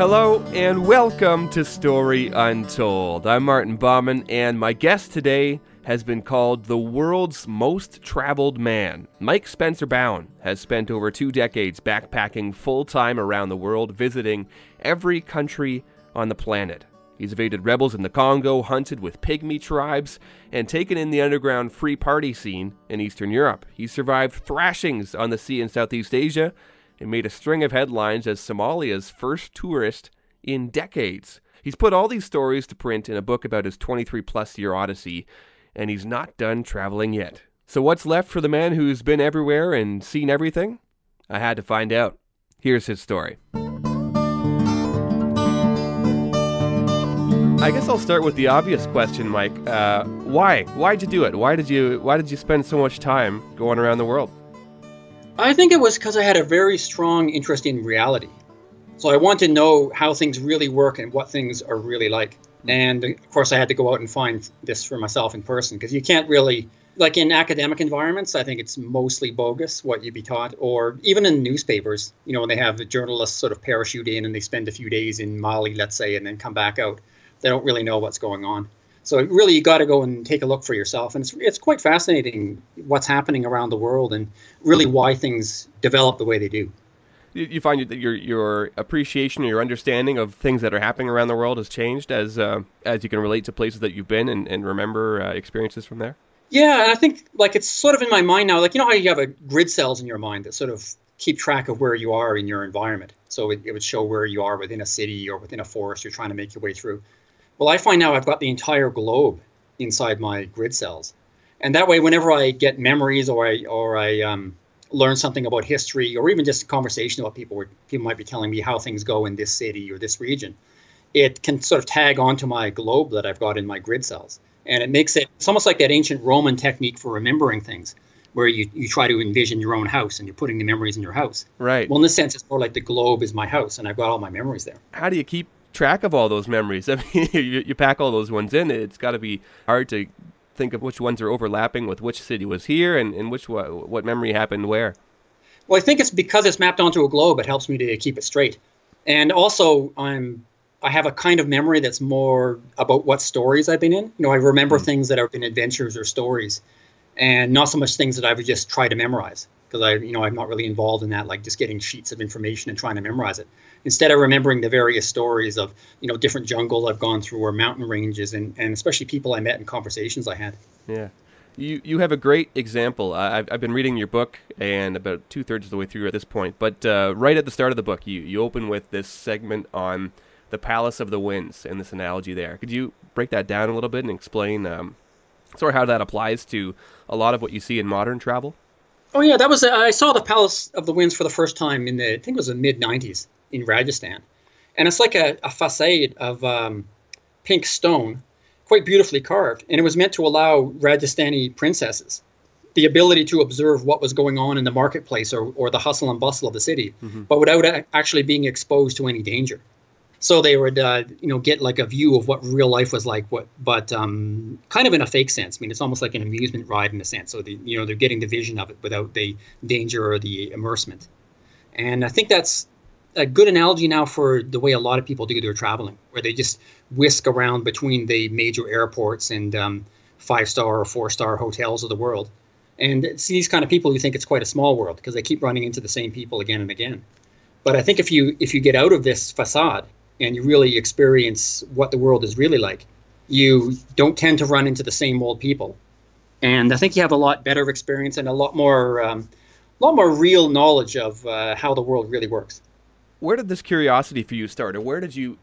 Hello and welcome to Story Untold. I'm Martin Bauman, and my guest today has been called the world's most traveled man. Mike Spencer-Bown has spent over 2 decades backpacking full-time around the world, visiting every country on the planet. He's evaded rebels in the Congo, hunted with pygmy tribes, and taken in the underground free party scene in Eastern Europe. He survived thrashings on the sea in Southeast Asia and made a string of headlines as Somalia's first tourist in decades. He's put all these stories to print in a book about his 23-plus year odyssey, and he's not done traveling yet. So what's left for the man who's been everywhere and seen everything? I had to find out. Here's his story. I guess I'll start with the obvious question, Mike. Why? Why'd you do it? Why did you spend so much time going around the world? I think it was because I had a very strong interest in reality. So I wanted to know how things really work and what things are really like. And of course, I had to go out and find this for myself in person, because you can't really, like in academic environments, I think it's mostly bogus what you'd be taught, or even in newspapers, you know, when they have the journalists sort of parachute in and they spend a few days in Mali, let's say, and then come back out. They don't really know what's going on. So really, you got to go and take a look for yourself. And it's quite fascinating what's happening around the world and really why things develop the way they do. You find that your appreciation or your understanding of things that are happening around the world has changed as you can relate to places that you've been and remember experiences from there? Yeah, and I think like it's sort of in my mind now, like, you know how you have a grid cells in your mind that sort of keep track of where you are in your environment. So it would show where you are within a city or within a forest you're trying to make your way through. Well, I find now I've got the entire globe inside my grid cells. And that way, whenever I get memories or I learn something about history or even just a conversation about people might be telling me how things go in this city or this region, it can sort of tag onto my globe that I've got in my grid cells. And it's almost like that ancient Roman technique for remembering things, where you try to envision your own house and you're putting the memories in your house. Right. Well, in this sense, it's more like the globe is my house and I've got all my memories there. How do you keep track of all those memories? I mean, you pack all those ones in. It's got to be hard to think of which ones are overlapping with which city was here and which what memory happened where. Well, I think it's because it's mapped onto a globe. It helps me to keep it straight. And also, I have a kind of memory that's more about what stories I've been in. You know, I remember things that have been adventures or stories, and not so much things that I would just try to memorize, because I'm not really involved in that, like just getting sheets of information and trying to memorize it. Instead of remembering the various stories of, you know, different jungles I've gone through or mountain ranges and especially people I met and conversations I had. Yeah. You have a great example. I've been reading your book and about 2/3 of the way through at this point. But right at the start of the book, you open with this segment on the Palace of the Winds and this analogy there. Could you break that down a little bit and explain sort of how that applies to a lot of what you see in modern travel? Oh, yeah. That was I saw the Palace of the Winds for the first time in I think it was the mid-'90s. In Rajasthan. And it's like a facade of pink stone, quite beautifully carved. And it was meant to allow Rajasthani princesses the ability to observe what was going on in the marketplace or the hustle and bustle of the city, but without actually being exposed to any danger. So they would, get like a view of what real life was like, but kind of in a fake sense. I mean, it's almost like an amusement ride in a sense. So they're getting the vision of it without the danger or the immersement. And I think that's a good analogy now for the way a lot of people do their traveling, where they just whisk around between the major airports and 5-star or 4-star hotels of the world. And it's these kind of people who think it's quite a small world, because they keep running into the same people again and again. But I think if you get out of this facade and you really experience what the world is really like, you don't tend to run into the same old people. And I think you have a lot better experience and a lot more real knowledge of how the world really works. Where did this curiosity for you start, or where did you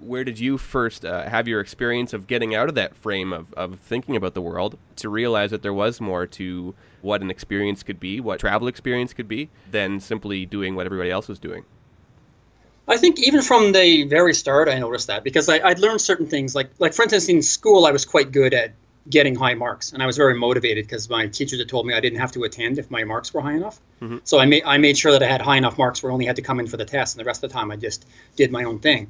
first have your experience of getting out of that frame of thinking about the world to realize that there was more to what an experience could be, what travel experience could be, than simply doing what everybody else was doing? I think even from the very start, I noticed that, because I'd learned certain things. Like for instance, in school, I was quite good at getting high marks, and I was very motivated because my teachers had told me I didn't have to attend if my marks were high enough. Mm-hmm. So I made sure that I had high enough marks where I only had to come in for the test, and the rest of the time I just did my own thing.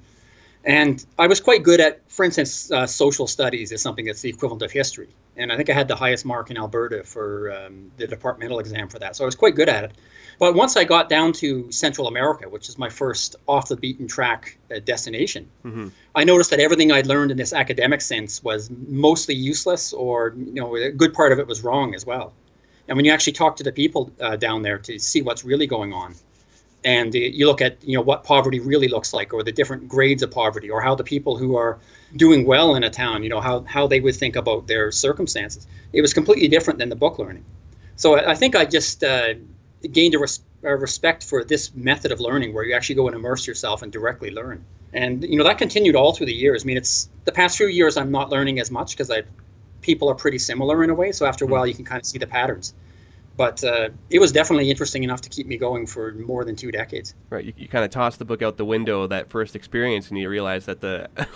And I was quite good at, for instance, social studies is something that's the equivalent of history. And I think I had the highest mark in Alberta for the departmental exam for that. So I was quite good at it. But once I got down to Central America, which is my first off-the-beaten-track destination, mm-hmm. I noticed that everything I'd learned in this academic sense was mostly useless, or a good part of it was wrong as well. And when you actually talk to the people down there to see what's really going on, and you look at what poverty really looks like, or the different grades of poverty, or how the people who are doing well in a town, how they would think about their circumstances. It was completely different than the book learning. So I think I just gained a respect for this method of learning, where you actually go and immerse yourself and directly learn. And that continued all through the years. I mean, it's the past few years I'm not learning as much because people are pretty similar in a way. So after a while you can kind of see the patterns. But it was definitely interesting enough to keep me going for more than 2 decades. Right, you kind of toss the book out the window that first experience, and you realize that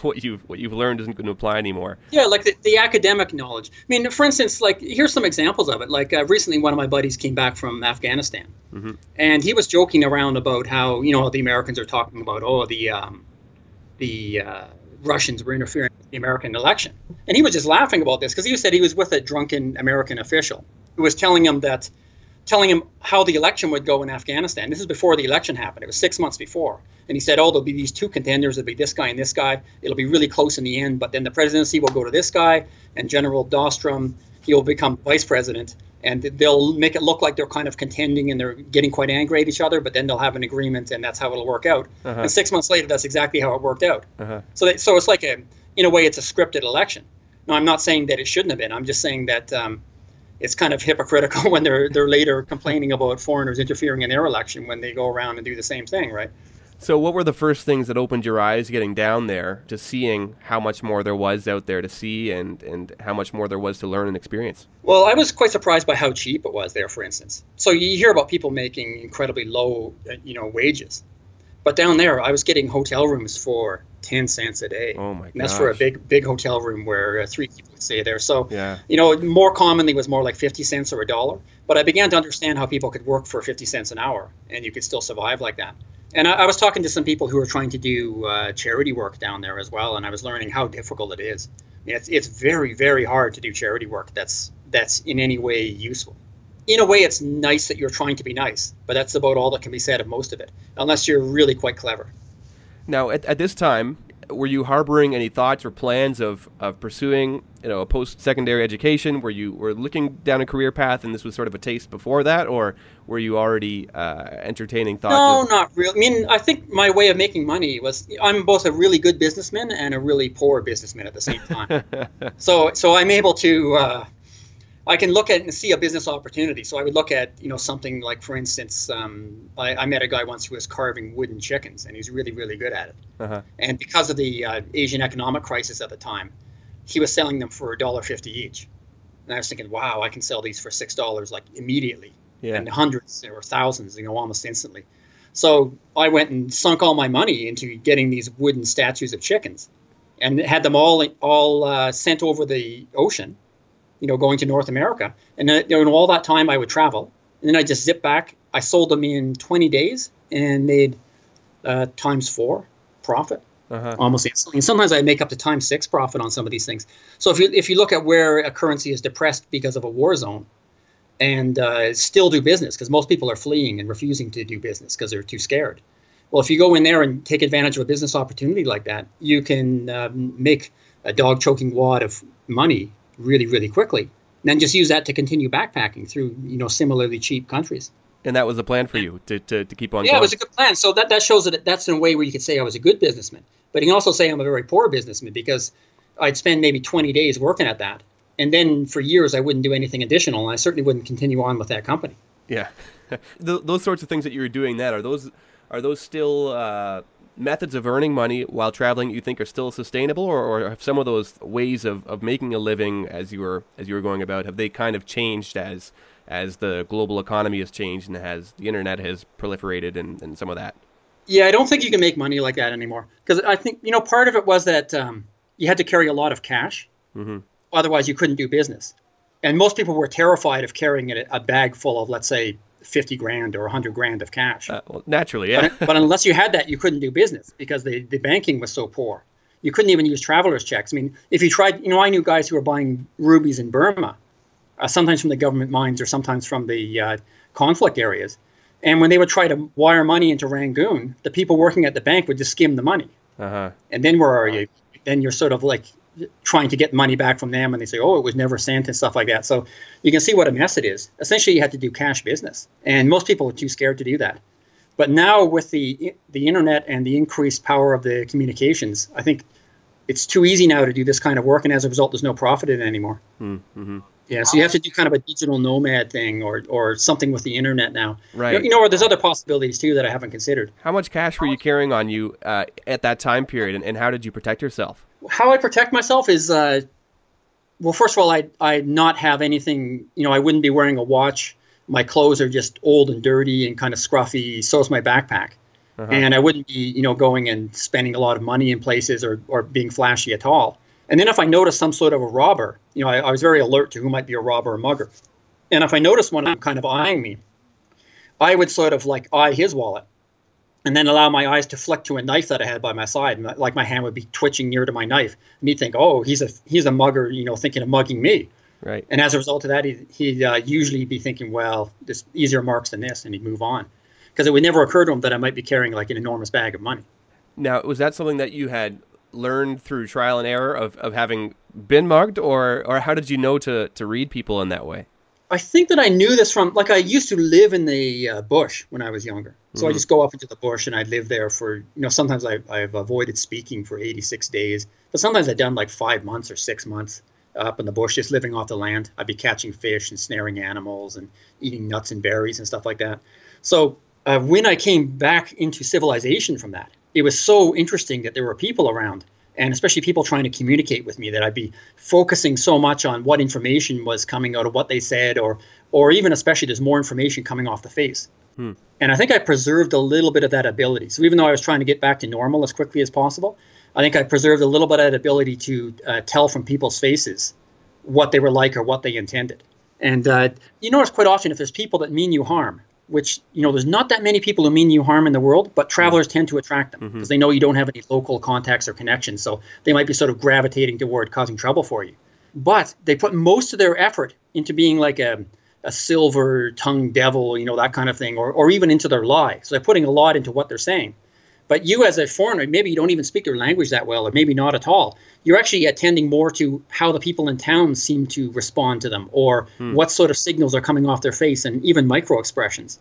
what you've learned isn't going to apply anymore. Yeah, like the academic knowledge. I mean, for instance, like here's some examples of it. Like recently, one of my buddies came back from Afghanistan, mm-hmm. and he was joking around about how the Americans are talking about the Russians were interfering with the American election, and he was just laughing about this because he said he was with a drunken American official. It was telling him how the election would go in Afghanistan. This is before the election happened. It was 6 months before. And he said, there'll be these two contenders. There'll be this guy and this guy. It'll be really close in the end. But then the presidency will go to this guy. And General Dostum, he'll become vice president. And they'll make it look like they're kind of contending and they're getting quite angry at each other. But then they'll have an agreement, and that's how it'll work out. Uh-huh. And 6 months later, that's exactly how it worked out. Uh-huh. So it's like it's a scripted election. Now, I'm not saying that it shouldn't have been. I'm just saying that it's kind of hypocritical when they're later complaining about foreigners interfering in their election when they go around and do the same thing, right? So what were the first things that opened your eyes getting down there to seeing how much more there was out there to see and how much more there was to learn and experience? Well, I was quite surprised by how cheap it was there, for instance. So you hear about people making incredibly low, wages. But down there, I was getting hotel rooms for 10 cents a day. Oh, my God. And that's for a big hotel room where 3 people stay there. So, yeah. More commonly was more like 50 cents or $1. But I began to understand how people could work for 50 cents an hour, and you could still survive like that. And I was talking to some people who were trying to do charity work down there as well, and I was learning how difficult it is. I mean, it's very, very hard to do charity work that's in any way useful. In a way, it's nice that you're trying to be nice, but that's about all that can be said of most of it, unless you're really quite clever. Now, at this time, were you harboring any thoughts or plans of pursuing, a post-secondary education? Were you looking down a career path, and this was sort of a taste before that, or were you already entertaining thoughts? No, not really. I mean, I think my way of making money was I'm both a really good businessman and a really poor businessman at the same time. So I'm able to. I can look at and see a business opportunity. So I would look at, something like, for instance, I met a guy once who was carving wooden chickens, and he's really, really good at it. Uh-huh. And because of the Asian economic crisis at the time, he was selling them for $1.50 each. And I was thinking, wow, I can sell these for $6 like immediately, yeah. And hundreds or thousands, almost instantly. So I went and sunk all my money into getting these wooden statues of chickens, and had them all sent over the ocean. Going to North America. And then, all that time I would travel. And then I just zip back. I sold them in 20 days and made times 4 profit, uh-huh. Almost instantly. And sometimes I make up to times 6 profit on some of these things. So if you look at where a currency is depressed because of a war zone and still do business, because most people are fleeing and refusing to do business because they're too scared. Well, if you go in there and take advantage of a business opportunity like that, you can make a dog-choking wad of money really, really quickly, and then just use that to continue backpacking through, similarly cheap countries. And that was the plan for you to keep on going? Yeah, it was a good plan. So that shows that that's in a way where you could say I was a good businessman, but you can also say I'm a very poor businessman because I'd spend maybe 20 days working at that. And then for years, I wouldn't do anything additional. And I certainly wouldn't continue on with that company. Yeah. Those sorts of things that you were doing then, are those still methods of earning money while traveling you think are still sustainable, or have some of those ways of making a living as you were going about, have they kind of changed as the global economy has changed and as the internet has proliferated and some of that? Yeah, I don't think you can make money like that anymore, because I think, part of it was that you had to carry a lot of cash. Mm-hmm. Otherwise you couldn't do business. And most people were terrified of carrying a bag full of, let's say, $50,000 or $100,000 of cash. Well, naturally, yeah. But unless you had that, you couldn't do business because the banking was so poor. You couldn't even use traveler's checks. I mean, if you tried, you know, I knew guys who were buying rubies in Burma, sometimes from the government mines or sometimes from the conflict areas. And when they would try to wire money into Rangoon, the people working at the bank would just skim the money. And then where are you? Then you're sort of like trying to get money back from them, and they say, oh, it was never sent and stuff like that. So you can see what a mess it is. Essentially, you had to do cash business, and most people were too scared to do that. But now with the internet and the increased power of the communications, I think it's too easy now to do this kind of work, and as a result, there's no profit in it anymore. Yeah, so you have to do kind of a digital nomad thing or something with the internet now. Right. You know, or there's other possibilities, too, that I haven't considered. How much cash were you carrying on you at that time period, and how did you protect yourself? How I protect myself is, well, first of all, I'd not have anything, you know, I wouldn't be wearing a watch. My clothes are just old and dirty and kind of scruffy. So is my backpack. And I wouldn't be, you know, going and spending a lot of money in places or being flashy at all. And then if I notice some sort of a robber, you know, I was very alert to who might be a robber or mugger. And if I notice one kind of eyeing me, I would sort of like eye his wallet and then allow my eyes to flick to a knife that I had by my side. And like my hand would be twitching near to my knife. And he'd think, oh, he's a mugger, you know, thinking of mugging me. Right. And as a result of that, he'd usually be thinking, well, there's easier marks than this, and he'd move on. Because it would never occur to him that I might be carrying like an enormous bag of money. Now, was that something that you had learned through trial and error of having been mugged, or how did you know to read people in that way? I think that I knew this from, like, I used to live in the bush when I was younger. So I just go up into the bush and I'd live there for, you know, sometimes I've avoided speaking for 86 days, but sometimes I'd done like 5 months or 6 months up in the bush, just living off the land. I'd be catching fish and snaring animals and eating nuts and berries and stuff like that. So when I came back into civilization from that, it was so interesting that there were people around, and especially people trying to communicate with me, that I'd be focusing so much on what information was coming out of what they said, or even especially there's more information coming off the face. And I think I preserved a little bit of that ability. So even though I was trying to get back to normal as quickly as possible, I think I preserved a little bit of that ability to tell from people's faces what they were like or what they intended. And you notice quite often if there's people that mean you harm, which, you know, there's not that many people who mean you harm in the world, but travelers tend to attract them because they know you don't have any local contacts or connections. So they might be sort of gravitating toward causing trouble for you. But they put most of their effort into being like a silver-tongued devil, you know, that kind of thing, or even into their lie. So they're putting a lot into what they're saying. But you as a foreigner, maybe you don't even speak their language that well, or maybe not at all. You're actually attending more to how the people in town seem to respond to them, or what sort of signals are coming off their face, and even micro expressions.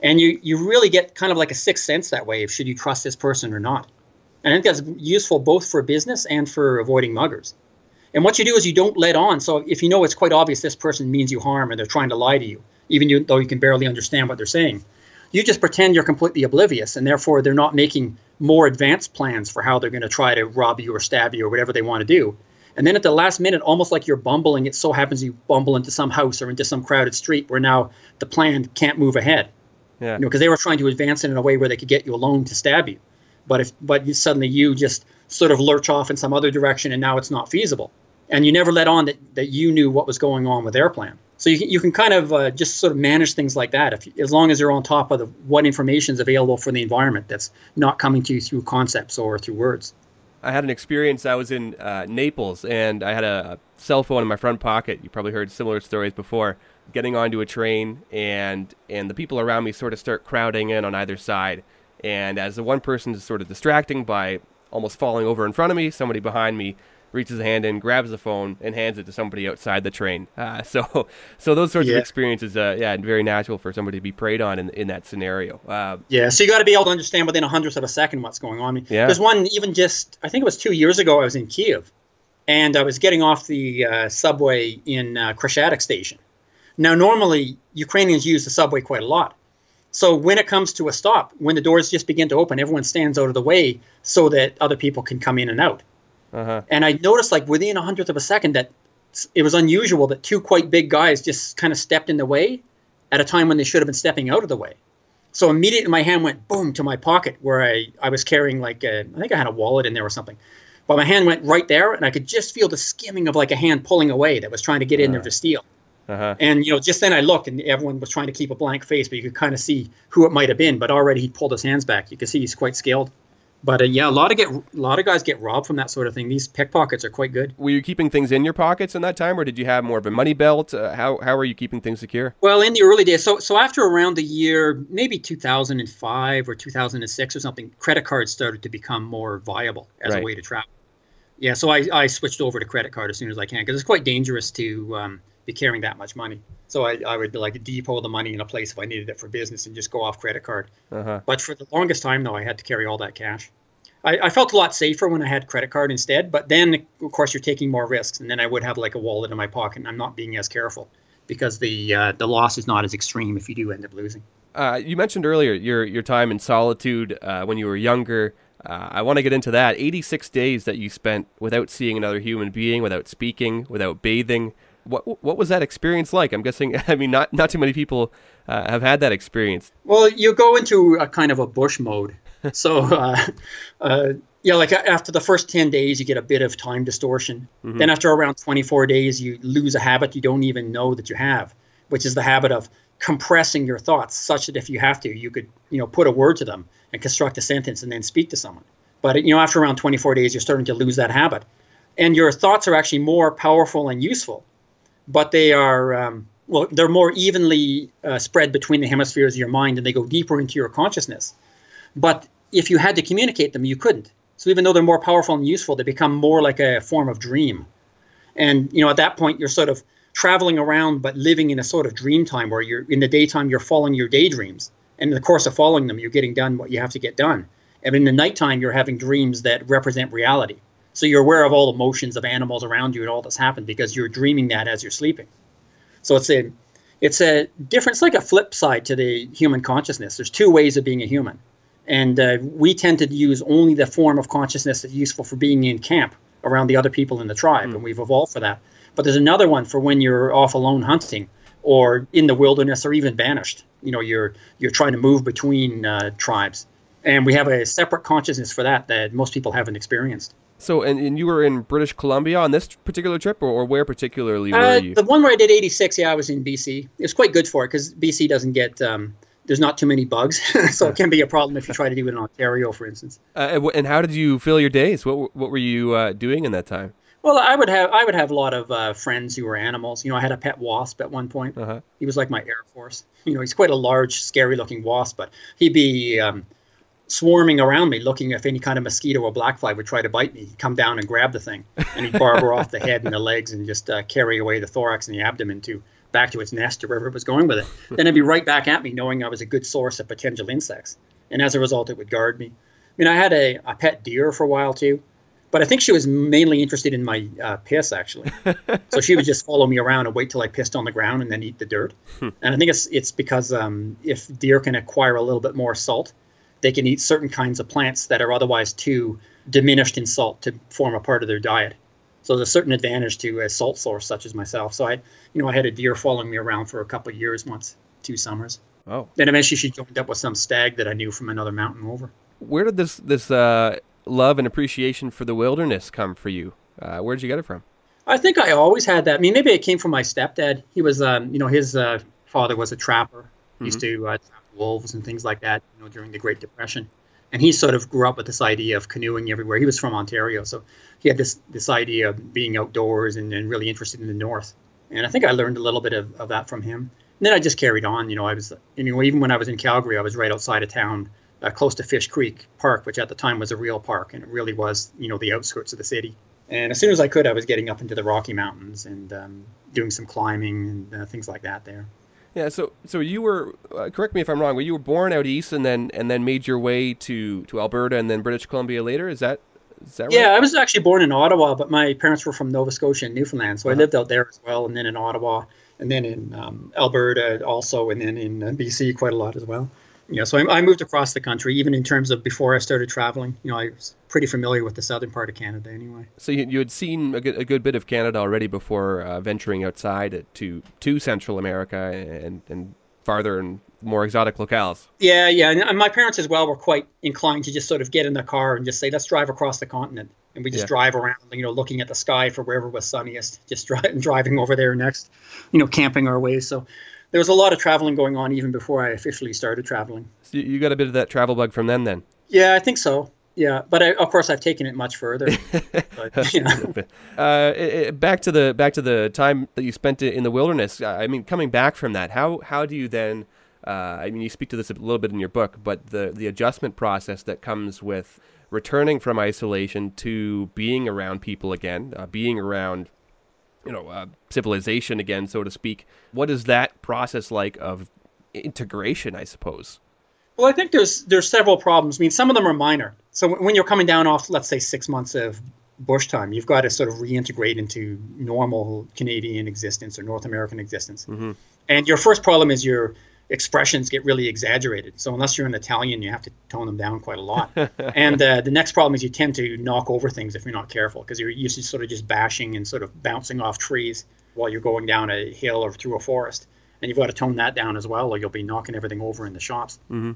And you really get kind of like a sixth sense that way of should you trust this person or not. And I think that's useful both for business and for avoiding muggers. And what you do is you don't let on. So if you know it's quite obvious this person means you harm and they're trying to lie to you, even though you can barely understand what they're saying, you just pretend you're completely oblivious, and therefore they're not making more advanced plans for how they're going to try to rob you or stab you or whatever they want to do. And then at the last minute, almost like you're bumbling, it so happens you bumble into some house or into some crowded street where now the plan can't move ahead. Yeah. You know, because they were trying to advance it in a way where they could get you alone to stab you. But suddenly you just sort of lurch off in some other direction, and now it's not feasible. And you never let on that you knew what was going on with their plan. So you can kind of just sort of manage things like that as long as you're on top of what information is available for the environment that's not coming to you through concepts or through words. I had an experience. I was in Naples, and I had a cell phone in my front pocket. You probably heard similar stories before. Getting onto a train, and the people around me sort of start crowding in on either side. And as the one person is sort of distracting by almost falling over in front of me, somebody behind me reaches a hand in, grabs the phone, and hands it to somebody outside the train. So those sorts of experiences, very natural for somebody to be preyed on in that scenario. So you got to be able to understand within a hundredth of a second what's going on. I mean, there's one even just, I think it was 2 years ago, I was in Kiev, and I was getting off the subway in Krashatik station. Now, normally, Ukrainians use the subway quite a lot. So when it comes to a stop, when the doors just begin to open, everyone stands out of the way so that other people can come in and out. And I noticed like within a hundredth of a second that it was unusual that two quite big guys just kind of stepped in the way at a time when they should have been stepping out of the way. So immediately my hand went boom to my pocket where I was carrying like I think I had a wallet in there or something. But my hand went right there, and I could just feel the skimming of like a hand pulling away that was trying to get in there to steal. And, you know, just then I looked and everyone was trying to keep a blank face, but you could kind of see who it might have been. But already he pulled his hands back. You could see he's quite skilled. But yeah, a lot of guys get robbed from that sort of thing. These pickpockets are quite good. Were you keeping things in your pockets in that time, or did you have more of a money belt? How are you keeping things secure? Well, in the early days, so after around the year maybe 2005 or 2006 or something, credit cards started to become more viable as a way to travel. Yeah, so I switched over to credit card as soon as I can, because it's quite dangerous to be carrying that much money. So I would like depot the money in a place if I needed it for business and just go off credit card. But for the longest time, though, I had to carry all that cash. I felt a lot safer when I had credit card instead, but then, of course, you're taking more risks. And then I would have like a wallet in my pocket, and I'm not being as careful because the loss is not as extreme if you do end up losing. You mentioned earlier your time in solitude when you were younger. I want to get into that. 86 days that you spent without seeing another human being, without speaking, without bathing. What was that experience like? I'm guessing, I mean, not too many people have had that experience. Well, you go into a kind of a bush mode. So, yeah, like after the first 10 days, you get a bit of time distortion. Then after around 24 days, you lose a habit you don't even know that you have, which is the habit of compressing your thoughts such that if you have to, you could, you know, put a word to them and construct a sentence and then speak to someone. But, you know, after around 24 days, you're starting to lose that habit. And your thoughts are actually more powerful and useful. But they are, well, they're more evenly spread between the hemispheres of your mind, and they go deeper into your consciousness. But if you had to communicate them, you couldn't. So even though they're more powerful and useful, they become more like a form of dream. And, you know, at that point, you're sort of traveling around but living in a sort of dream time where you're in the daytime, you're following your daydreams. And in the course of following them, you're getting done what you have to get done. And in the nighttime, you're having dreams that represent reality. So you're aware of all the motions of animals around you and all that's happened because you're dreaming that as you're sleeping. So it's a difference, like a flip side to the human consciousness. There's two ways of being a human. And we tend to use only the form of consciousness that's useful for being in camp around the other people in the tribe. And we've evolved for that. But there's another one for when you're off alone hunting or in the wilderness or even banished. You know, you're trying to move between tribes. And we have a separate consciousness for that most people haven't experienced. So, and you were in British Columbia on this particular trip, or where particularly were you? The one where I did 86, yeah, I was in BC. It's quite good for it because BC doesn't get, there's not too many bugs. So it can be a problem if you try to do it in Ontario, for instance. And how did you fill your days? What were you doing in that time? Well, I would have a lot of friends who were animals. You know, I had a pet wasp at one point. He was like my Air Force. You know, he's quite a large, scary-looking wasp, but he'd be... swarming around me, looking if any kind of mosquito or blackfly would try to bite me. He'd come down and grab the thing, and he'd barber off the head and the legs and just carry away the thorax and the abdomen back to its nest or wherever it was going with it. Then it'd be right back at me, knowing I was a good source of potential insects. And as a result, it would guard me. I mean, I had a pet deer for a while too, but I think she was mainly interested in my piss, actually. So she would just follow me around and wait till I pissed on the ground and then eat the dirt. And I think it's because if deer can acquire a little bit more salt, they can eat certain kinds of plants that are otherwise too diminished in salt to form a part of their diet. So there's a certain advantage to a salt source such as myself. So I had a deer following me around for a couple of years once, 2 summers. Oh. Then eventually she joined up with some stag that I knew from another mountain over. Where did this love and appreciation for the wilderness come for you? Where did you get it from? I think I always had that. I mean, maybe it came from my stepdad. He was, his father was a trapper. He used to trap wolves and things like that, you know, during the Great Depression. And he sort of grew up with this idea of canoeing everywhere. He was from Ontario, so he had this idea of being outdoors and really interested in the north. And I think I learned a little bit of that from him. And then I just carried on. You know, even when I was in Calgary, I was right outside of town, close to Fish Creek Park, which at the time was a real park, and it really was, you know, the outskirts of the city. And as soon as I could, I was getting up into the Rocky Mountains and doing some climbing and things like that there. Yeah, so you were, correct me if I'm wrong, but you were born out east and then made your way to Alberta and then British Columbia later? Is that right? Yeah, I was actually born in Ottawa, but my parents were from Nova Scotia and Newfoundland, so I lived out there as well, and then in Ottawa, and then in Alberta also, and then in BC quite a lot as well. Yeah, so I moved across the country, even in terms of before I started traveling. You know, I was pretty familiar with the southern part of Canada anyway. So you had seen a good bit of Canada already before venturing outside to Central America and farther and more exotic locales. Yeah, yeah. And my parents as well were quite inclined to just sort of get in the car and just say, let's drive across the continent. And we just drive around, you know, looking at the sky for wherever was sunniest, just driving over there next, you know, camping our way. So there was a lot of traveling going on even before I officially started traveling. So you got a bit of that travel bug from them then? Yeah, I think so. Yeah, but of course I've taken it much further. But, you know. Back to the time that you spent in the wilderness. I mean, coming back from that, how do you then? I mean, you speak to this a little bit in your book, but the adjustment process that comes with returning from isolation to being around people again, being around, you know, civilization again, so to speak. What is that process like of integration, I suppose? Well, I think there's several problems. I mean, some of them are minor. So when you're coming down off, let's say, 6 months of bush time, you've got to sort of reintegrate into normal Canadian existence or North American existence. Mm-hmm. And your first problem is your expressions get really exaggerated. So unless you're an Italian, you have to tone them down quite a lot. And the next problem is you tend to knock over things if you're not careful, because you're used to sort of just bashing and sort of bouncing off trees while you're going down a hill or through a forest. And you've got to tone that down as well, or you'll be knocking everything over in the shops. Mm-hmm.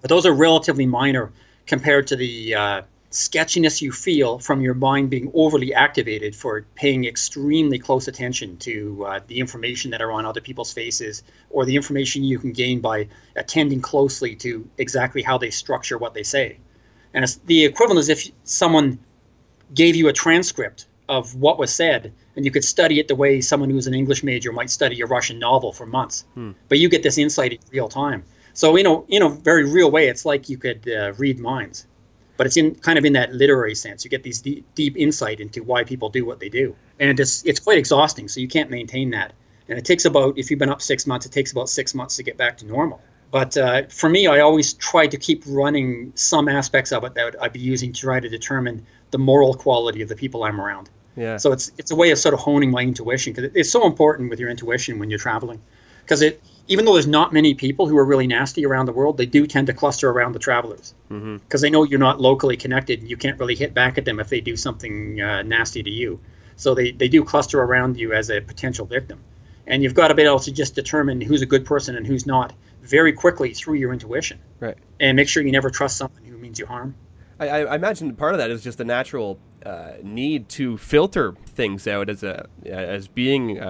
But those are relatively minor compared to the sketchiness you feel from your mind being overly activated for paying extremely close attention to the information that are on other people's faces, or the information you can gain by attending closely to exactly how they structure what they say. And it's the equivalent is if someone gave you a transcript of what was said, and you could study it the way someone who's an English major might study a Russian novel for months. But you get this insight in real time. So in a very real way, it's like you could read minds, but it's in kind of in that literary sense. You get these deep insight into why people do what they do, and it's quite exhausting. So you can't maintain that, and it takes if you've been up 6 months, it takes about 6 months to get back to normal. But for me, I always tried to keep running some aspects of it that I'd be using to try to determine the moral quality of the people I'm around. Yeah. So it's a way of sort of honing my intuition, because it's so important with your intuition when you're traveling, because even though there's not many people who are really nasty around the world, they do tend to cluster around the travelers, because they know you're not locally connected and you can't really hit back at them if they do something nasty to you. So they do cluster around you as a potential victim. And you've got to be able to just determine who's a good person and who's not very quickly through your intuition. Right. And make sure you never trust someone who means you harm. I imagine part of that is just the natural need to filter things out as being in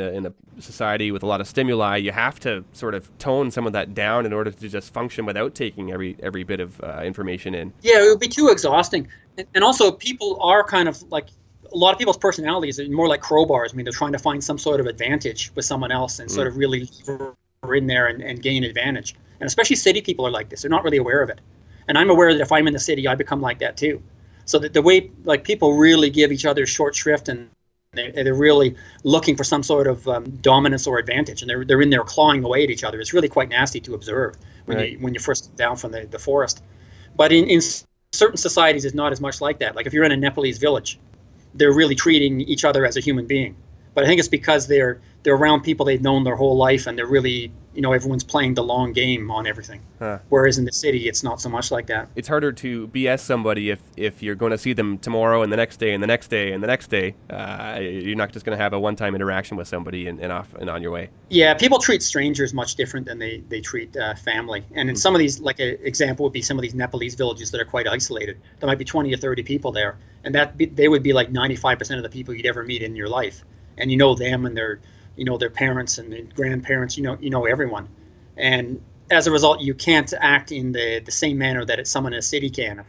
a society with a lot of stimuli. You have to sort of tone some of that down in order to just function without taking every bit of information in. Yeah, it would be too exhausting. And also, people are kind of like, a lot of people's personalities are more like crowbars. I mean, they're trying to find some sort of advantage with someone else and sort of really lever in there and gain advantage. And especially city people are like this. They're not really aware of it. And I'm aware that if I'm in the city, I become like that too. So that the way, like, people really give each other short shrift, and they're really looking for some sort of dominance or advantage, and they're in there clawing away at each other. It's really quite nasty to observe when you're first down from the forest. But in certain societies, it's not as much like that. Like if you're in a Nepalese village, they're really treating each other as a human being. But I think it's because they're around people they've known their whole life, and they're really, you know, everyone's playing the long game on everything. Huh. Whereas in the city, it's not so much like that. It's harder to BS somebody if you're going to see them tomorrow and the next day and the next day and the next day. You're not just going to have a one-time interaction with somebody and on your way. Yeah, people treat strangers much different than they treat family. And in some of these, like an example would be some of these Nepalese villages that are quite isolated. There might be 20 or 30 people there, and they would be like 95% of the people you'd ever meet in your life. And you know them and their parents and their grandparents, you know everyone. And as a result, you can't act in the same manner that someone in a city can. If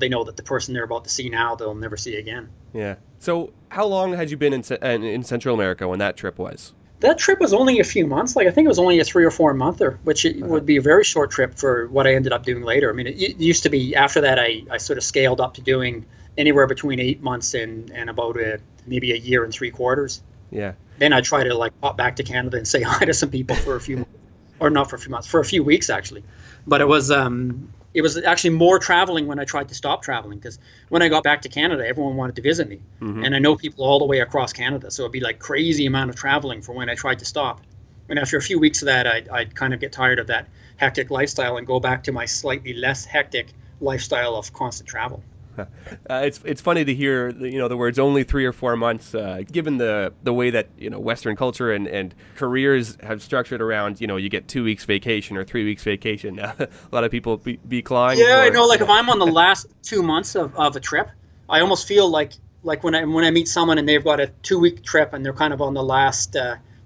they know that the person they're about to see now, they'll never see again. Yeah. So how long had you been in Central America when that trip was? That trip was only a few months. Like I think it was only a 3 or 4 monther, which would be a very short trip for what I ended up doing later. I mean, it used to be after that I sort of scaled up to doing anywhere between 8 months and about maybe a year and 3/4. Yeah. Then I try to like pop back to Canada and say hi to some people for a few, or not for a few months, for a few weeks actually. But it was actually more traveling when I tried to stop traveling, because when I got back to Canada, everyone wanted to visit me, and I know people all the way across Canada, so it'd be like crazy amount of traveling for when I tried to stop. And after a few weeks of that, I'd kind of get tired of that hectic lifestyle and go back to my slightly less hectic lifestyle of constant travel. It's funny to hear the words only 3 or 4 months, given the way that Western culture and careers have structured around you get 2 weeks vacation or 3 weeks vacation. A lot of people decline. Yeah, I know. Like if I'm on the last 2 months of a trip, I almost feel like when I meet someone and they've got a 2 week trip and they're kind of on the last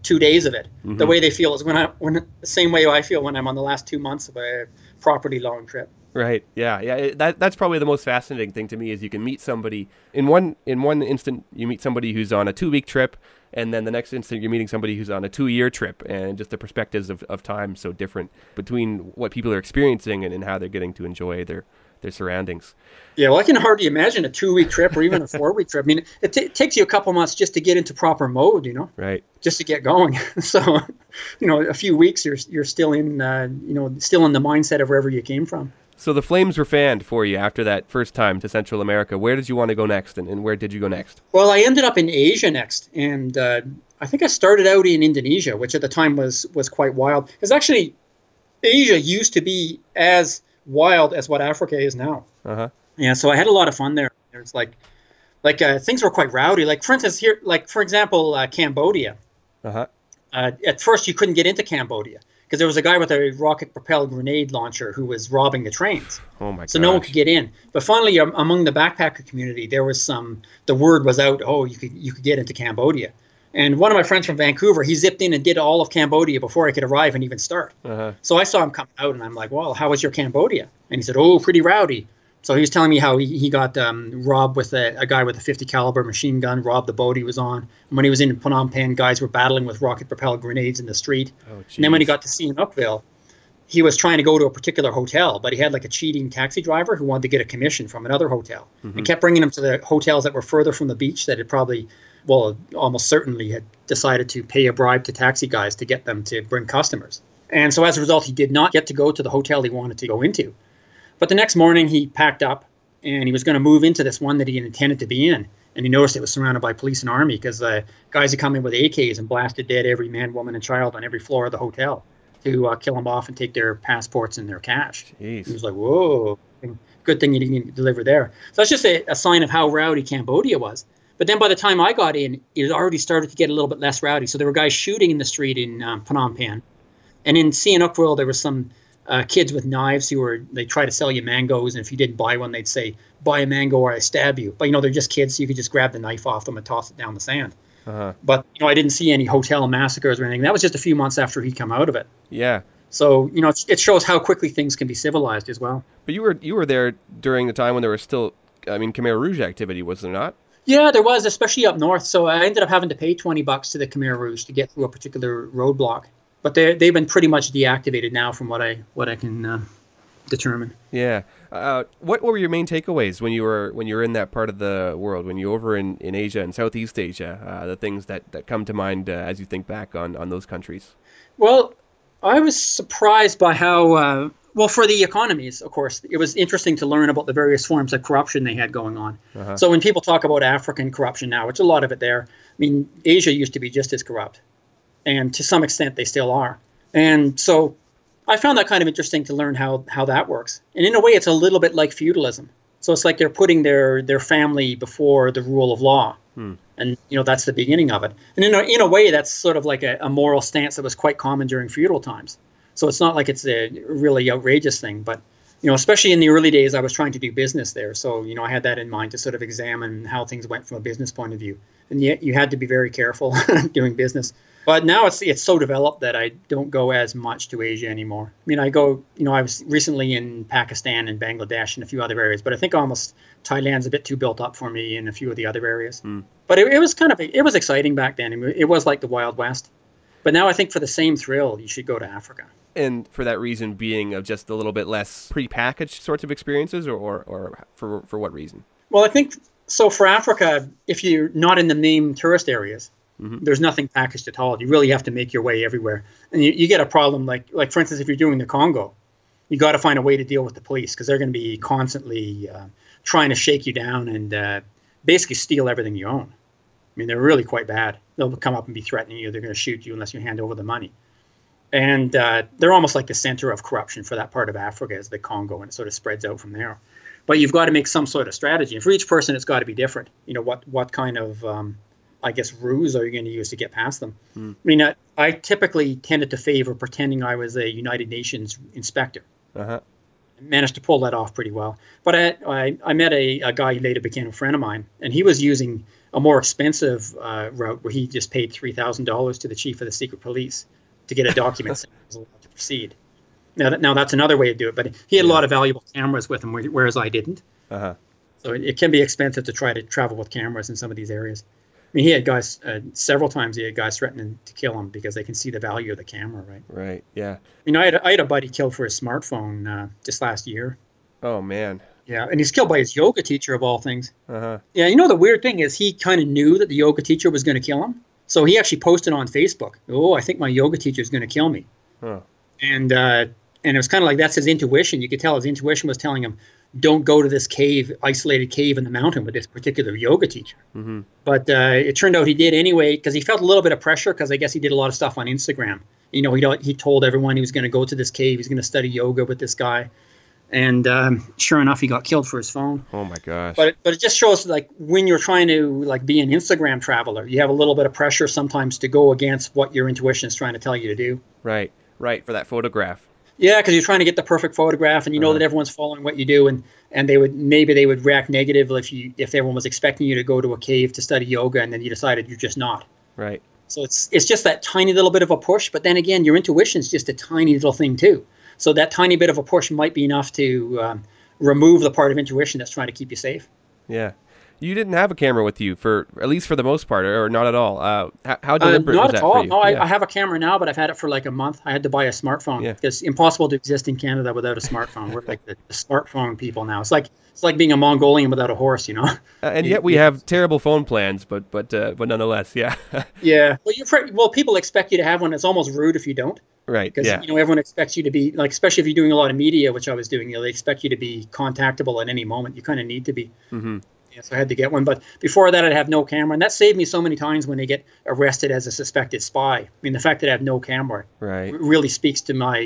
2 days of it. Mm-hmm. The way they feel is when the same way I feel when I'm on the last 2 months of a properly long trip. Right. Yeah. Yeah. That's probably the most fascinating thing to me is you can meet somebody in one instant. You meet somebody who's on a 2 week trip, and then the next instant you're meeting somebody who's on a 2 year trip, and just the perspectives of time so different between what people are experiencing and how they're getting to enjoy their surroundings. Yeah. Well, I can hardly imagine a 2 week trip or even a 4 week trip. I mean, it takes you a couple months just to get into proper mode. Right. Just to get going. So, a few weeks you're still in still in the mindset of wherever you came from. So the flames were fanned for you after that first time to Central America. Where did you want to go next, and where did you go next? Well, I ended up in Asia next, and I think I started out in Indonesia, which at the time was quite wild. Because actually, Asia used to be as wild as what Africa is now. Uh-huh. Yeah, so I had a lot of fun there. It's like things were quite rowdy. Like for instance, here, like for example, Cambodia. Uh-huh. At first, you couldn't get into Cambodia. Because there was a guy with a rocket-propelled grenade launcher who was robbing the trains. Oh my! So gosh. No one could get in. But finally, among the backpacker community, there was the word was out. Oh, you could get into Cambodia. And one of my friends from Vancouver, he zipped in and did all of Cambodia before I could arrive and even start. Uh-huh. So I saw him come out, and I'm like, "Well, how was your Cambodia?" And he said, "Oh, pretty rowdy." So he was telling me how he got robbed with a guy with a 50 caliber machine gun, robbed the boat he was on. And when he was in Phnom Penh, guys were battling with rocket-propelled grenades in the street. Oh, and then when he got to Sihanoukville, he was trying to go to a particular hotel, but he had like a cheating taxi driver who wanted to get a commission from another hotel. Mm-hmm. And kept bringing him to the hotels that were further from the beach that had probably, well, almost certainly had decided to pay a bribe to taxi guys to get them to bring customers. And so as a result, he did not get to go to the hotel he wanted to go into. But the next morning, he packed up, and he was going to move into this one that he intended to be in. And he noticed it was surrounded by police and army because guys had come in with AKs and blasted dead every man, woman, and child on every floor of the hotel to kill them off and take their passports and their cash. Jeez. He was like, whoa, good thing you didn't deliver there. So that's just a sign of how rowdy Cambodia was. But then by the time I got in, it had already started to get a little bit less rowdy. So there were guys shooting in the street in Phnom Penh. And in Sihanoukville, there was some... kids with knives they try to sell you mangoes, and if you didn't buy one, they'd say, buy a mango or I stab you. But, they're just kids, so you could just grab the knife off them and toss it down the sand. Uh-huh. But, I didn't see any hotel massacres or anything. That was just a few months after he'd come out of it. Yeah. So, it shows how quickly things can be civilized as well. But you were there during the time when there was still, Khmer Rouge activity, was there not? Yeah, there was, especially up north. So I ended up having to pay $20 to the Khmer Rouge to get through a particular roadblock. But they've been pretty much deactivated now, from what I can determine. Yeah. What were your main takeaways when you were in that part of the world, when you were over in Asia and Southeast Asia? The things that come to mind as you think back on those countries. Well, I was surprised by how for the economies, of course, it was interesting to learn about the various forms of corruption they had going on. Uh-huh. So when people talk about African corruption now, which a lot of it there, Asia used to be just as corrupt. And to some extent, they still are. And so I found that kind of interesting to learn how that works. And in a way, it's a little bit like feudalism. So it's like they're putting their family before the rule of law. Hmm. And, that's the beginning of it. And in a way, that's sort of like a moral stance that was quite common during feudal times. So it's not like it's a really outrageous thing. But, especially in the early days, I was trying to do business there. So, I had that in mind to sort of examine how things went from a business point of view. And yet you had to be very careful doing business. But now it's so developed that I don't go as much to Asia anymore. I go, I was recently in Pakistan and Bangladesh and a few other areas, but I think almost Thailand's a bit too built up for me in a few of the other areas. Mm. But it was exciting back then. It was like the Wild West. But now I think for the same thrill, you should go to Africa. And for that reason being of just a little bit less prepackaged sorts of experiences or for what reason? Well, I think so for Africa, if you're not in the main tourist areas, mm-hmm. There's nothing packaged at all. You really have to make your way everywhere. And you get a problem like, for instance, if you're doing the Congo, you got to find a way to deal with the police because they're going to be constantly trying to shake you down and basically steal everything you own. They're really quite bad. They'll come up and be threatening you. They're going to shoot you unless you hand over the money. And they're almost like the center of corruption for that part of Africa is the Congo, and it sort of spreads out from there. But you've got to make some sort of strategy. And for each person, it's got to be different. You know, what kind of, I guess, ruse are you going to use to get past them? Hmm. I mean, I typically tended to favor pretending I was a United Nations inspector. Uh-huh. Managed to pull that off pretty well. But I met a guy who later became a friend of mine, and he was using a more expensive route where he just paid $3,000 to the chief of the secret police to get a document saying he was allowed to proceed. Now that's another way to do it, but he had a lot of valuable cameras with him, whereas I didn't. Uh-huh. So it can be expensive to try to travel with cameras in some of these areas. I mean, he had guys, several times he had guys threatening to kill him because they can see the value of the camera, right? Right, yeah. You know, I had a buddy killed for his smartphone just last year. Oh, man. Yeah, and he's killed by his yoga teacher, of all things. Uh-huh. Yeah, you know, the weird thing is he kind of knew that the yoga teacher was going to kill him. So he actually posted on Facebook, "Oh, I think my yoga teacher is going to kill me." Huh. And it was kind of like that's his intuition. You could tell his intuition was telling him, don't go to this cave, isolated cave in the mountain with this particular yoga teacher. Mm-hmm. But it turned out he did anyway because he felt a little bit of pressure because I guess he did a lot of stuff on Instagram. You know, he told everyone he was going to go to this cave. He's going to study yoga with this guy. And sure enough, he got killed for his phone. Oh, my gosh. But it just shows, like, when you're trying to, like, be an Instagram traveler, you have a little bit of pressure sometimes to go against what your intuition is trying to tell you to do. Right, right, for that photograph. Yeah, because you're trying to get the perfect photograph, and you know that everyone's following what you do, and they would react negatively if everyone was expecting you to go to a cave to study yoga, and then you decided you're just not. Right. So it's just that tiny little bit of a push, but then again, your intuition's just a tiny little thing too. So that tiny bit of a push might be enough to remove the part of intuition that's trying to keep you safe. Yeah. You didn't have a camera with you for, at least for the most part, or not at all. How deliberate was that for you? Not at all. No, yeah. I have a camera now, but I've had it for like a month. I had to buy a smartphone. Yeah. It's impossible to exist in Canada without a smartphone. We're like the smartphone people now. It's like being a Mongolian without a horse, you know? And yet we have terrible phone plans, but nonetheless, yeah. Yeah. Well, people expect you to have one. It's almost rude if you don't. Right. Because, you know, everyone expects you to be, like, especially if you're doing a lot of media, which I was doing, you know, they expect you to be contactable at any moment. You kind of need to be. Mm-hmm. So I had to get one. But before that, I'd have no camera. And that saved me so many times when they get arrested as a suspected spy. I mean, the fact that I have no camera really speaks to my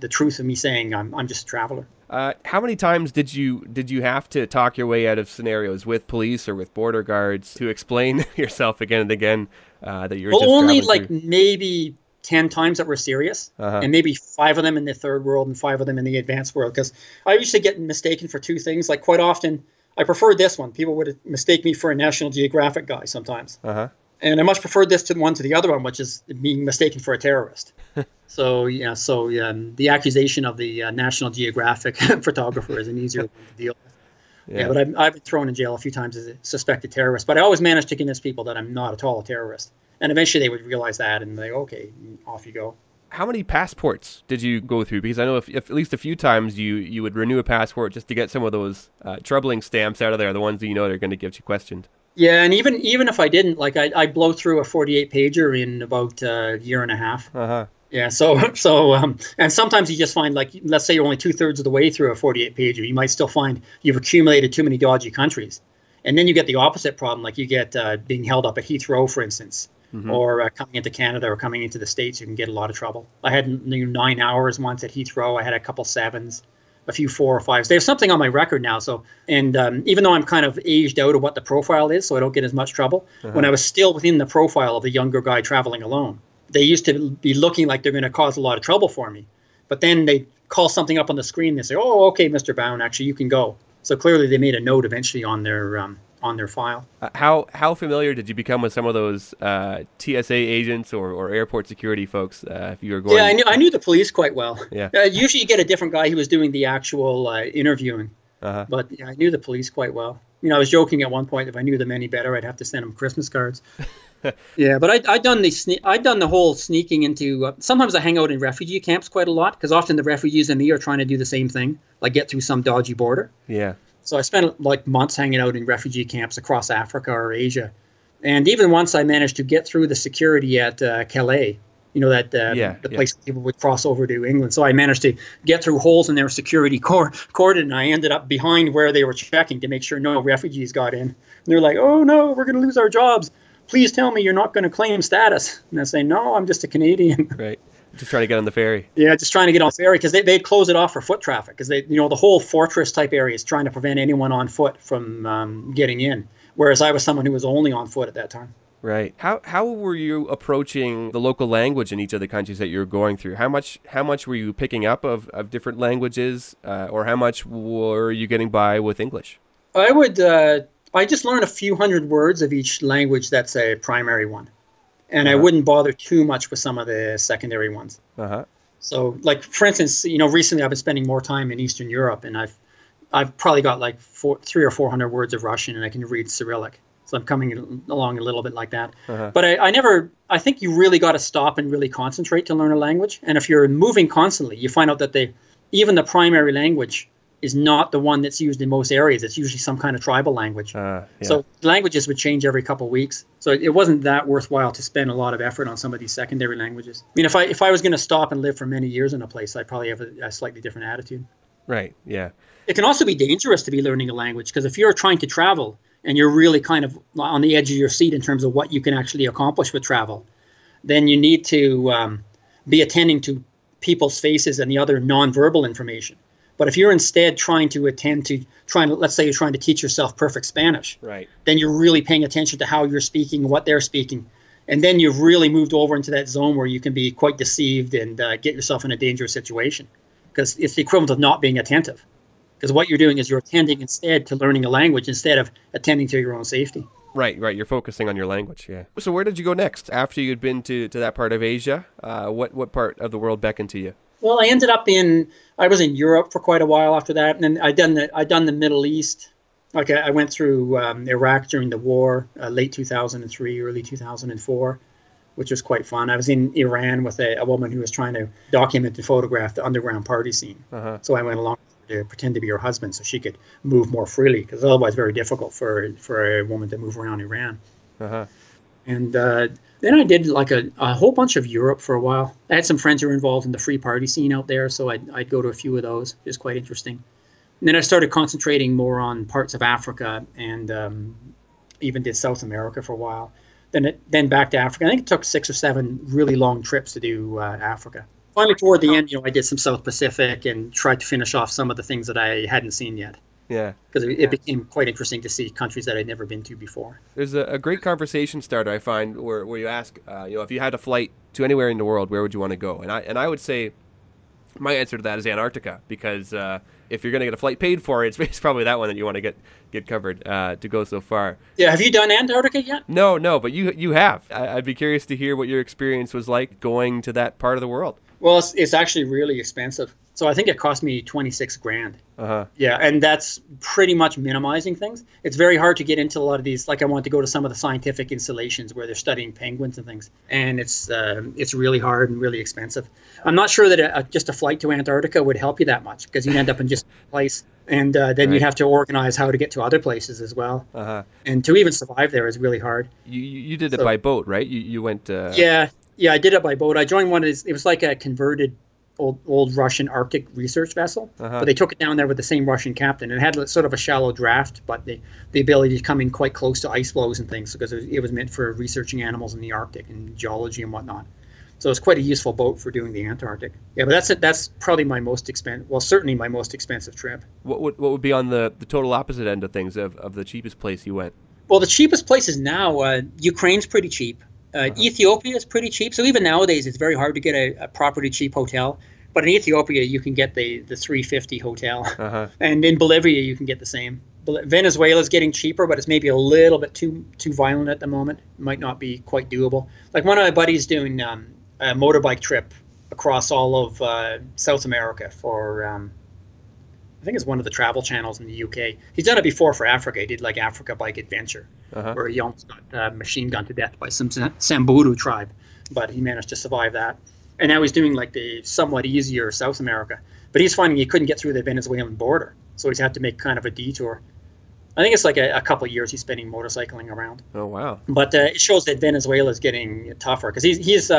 the truth of me saying I'm just a traveler. How many times did you have to talk your way out of scenarios with police or with border guards to explain yourself again and again that you're just only like through? Maybe 10 times that were serious, and maybe 5 of them in the third world and 5 of them in the advanced world. Because I usually get mistaken for 2 things. Like quite often, I preferred this one. People would mistake me for a National Geographic guy sometimes. Uh-huh. And I much preferred this to the other one, which is being mistaken for a terrorist. So the accusation of the National Geographic photographer is an easier one to deal with. Yeah, but I've been thrown in jail a few times as a suspected terrorist, but I always managed to convince people that I'm not at all a terrorist. And eventually they would realize that and they, okay, off you go. How many passports did you go through? Because I know if at least a few times you would renew a passport just to get some of those troubling stamps out of there, the ones that you know are going to get you questioned. Yeah, and even if I didn't, like I blow through a 48-pager in about a year and a half. Uh-huh. Yeah, so and sometimes you just find, like, let's say you're only 2/3 of the way through a 48-pager, you might still find you've accumulated too many dodgy countries. And then you get the opposite problem, like you get being held up at Heathrow, for instance. Mm-hmm. Or coming into Canada or coming into the States, you can get a lot of trouble. I had 9 hours once at Heathrow. I had a couple 7s, a few 4 or 5s. There's something on my record now. So, and even though I'm kind of aged out of what the profile is, so I don't get as much trouble, when I was still within the profile of the younger guy traveling alone, they used to be looking like they're going to cause a lot of trouble for me. But then they call something up on the screen. They say, "Oh, okay, Mr. Bown, actually, you can go." So clearly they made a note eventually on their file. How familiar did you become with some of those TSA agents or airport security folks if you were going? Yeah, I knew the police quite well. Yeah. Usually you get a different guy who was doing the actual interviewing, but yeah, I knew the police quite well. You know, I was joking at one point, if I knew them any better, I'd have to send them Christmas cards. Yeah, but I'd done the whole sneaking into. Sometimes I hang out in refugee camps quite a lot because often the refugees and me are trying to do the same thing, like get through some dodgy border. Yeah. So I spent like months hanging out in refugee camps across Africa or Asia. And even once I managed to get through the security at Calais, you know, that the place people would cross over to England. So I managed to get through holes in their security cordon, and I ended up behind where they were checking to make sure no refugees got in. And they're like, "Oh, no, we're going to lose our jobs. Please tell me you're not going to claim status." And I say, "No, I'm just a Canadian." Right. Just trying to get on the ferry. Yeah, just trying to get on the ferry because they'd close it off for foot traffic because the whole fortress type area is trying to prevent anyone on foot from getting in. Whereas I was someone who was only on foot at that time. Right. How were you approaching the local language in each of the countries that you were going through? How much were you picking up of different languages, or how much were you getting by with English? I just learned a few hundred words of each language that's a primary one. And I wouldn't bother too much with some of the secondary ones. Uh-huh. So, like, for instance, recently I've been spending more time in Eastern Europe, and I've probably got like 300 or 400 words of Russian, and I can read Cyrillic. So I'm coming along a little bit like that. Uh-huh. But I think you really got to stop and really concentrate to learn a language. And if you're moving constantly, you find out that even the primary language is not the one that's used in most areas. It's usually some kind of tribal language. Yeah. So languages would change every couple of weeks. So it wasn't that worthwhile to spend a lot of effort on some of these secondary languages. I mean, if I was going to stop and live for many years in a place, I'd probably have a slightly different attitude. Right, yeah. It can also be dangerous to be learning a language because if you're trying to travel and you're really kind of on the edge of your seat in terms of what you can actually accomplish with travel, then you need to be attending to people's faces and the other nonverbal information. But if you're instead let's say you're trying to teach yourself perfect Spanish, right, then you're really paying attention to how you're speaking, what they're speaking. And then you've really moved over into that zone where you can be quite deceived and get yourself in a dangerous situation because it's the equivalent of not being attentive. Because what you're doing is you're attending instead to learning a language instead of attending to your own safety. Right. You're focusing on your language, yeah. So where did you go next after you'd been to that part of Asia? What part of the world beckoned to you? Well, I ended up I was in Europe for quite a while after that, and then I'd done the Middle East. Like I went through Iraq during the war, late 2003, early 2004, which was quite fun. I was in Iran with a woman who was trying to document and photograph the underground party scene. Uh-huh. So I went along to pretend to be her husband so she could move more freely, because otherwise very difficult for a woman to move around Iran. Uh-huh. And then I did like a whole bunch of Europe for a while. I had some friends who were involved in the free party scene out there, so I'd go to a few of those. It was quite interesting. And then I started concentrating more on parts of Africa and even did South America for a while. Then back to Africa. I think it took 6 or 7 really long trips to do Africa. Finally, toward the end, I did some South Pacific and tried to finish off some of the things that I hadn't seen yet. Yeah. Because it became quite interesting to see countries that I'd never been to before. There's a great conversation starter, I find, where you ask, if you had a flight to anywhere in the world, where would you want to go? And I would say my answer to that is Antarctica, because if you're going to get a flight paid for, it's probably that one that you want to get covered to go so far. Yeah, have you done Antarctica yet? No, but you have. I'd be curious to hear what your experience was like going to that part of the world. Well, it's actually really expensive. So I think it cost me $26,000. Uh-huh. Yeah, and that's pretty much minimizing things. It's very hard to get into a lot of these. Like I wanted to go to some of the scientific installations where they're studying penguins and things, and it's really hard and really expensive. I'm not sure that just a flight to Antarctica would help you that much because you'd end up in just a place, and then right. You'd have to organize how to get to other places as well. Uh-huh. And to even survive there is really hard. You did it by boat, right? You went. Yeah, I did it by boat. I joined one of these. It was like a converted old Russian Arctic research vessel. Uh-huh. But they took it down there with the same Russian captain. And it had sort of a shallow draft, but the ability to come in quite close to ice floes and things because it was meant for researching animals in the Arctic and geology and whatnot. So it's quite a useful boat for doing the Antarctic. Yeah, but that's probably my most expensive, well, certainly my most expensive trip. What would be on the total opposite end of things, of the cheapest place you went? Well, the cheapest places now, Ukraine's pretty cheap. Uh-huh. Ethiopia is pretty cheap. So even nowadays, it's very hard to get a properly cheap hotel. But in Ethiopia, you can get the $350 hotel. Uh-huh. And in Bolivia, you can get the same. Venezuela is getting cheaper, but it's maybe a little bit too violent at the moment. It might not be quite doable. Like one of my buddies doing a motorbike trip across all of South America for, I think it's one of the travel channels in the UK. He's done it before for Africa. He did like Africa Bike Adventure, uh-huh, where he almost got machine gunned to death by some Samburu tribe, but he managed to survive that. And now he's doing like the somewhat easier South America, but he's finding he couldn't get through the Venezuelan border, so he's had to make kind of a detour. I think it's like a couple of years he's spending motorcycling around. Oh, wow. But it shows that Venezuela is getting tougher because he's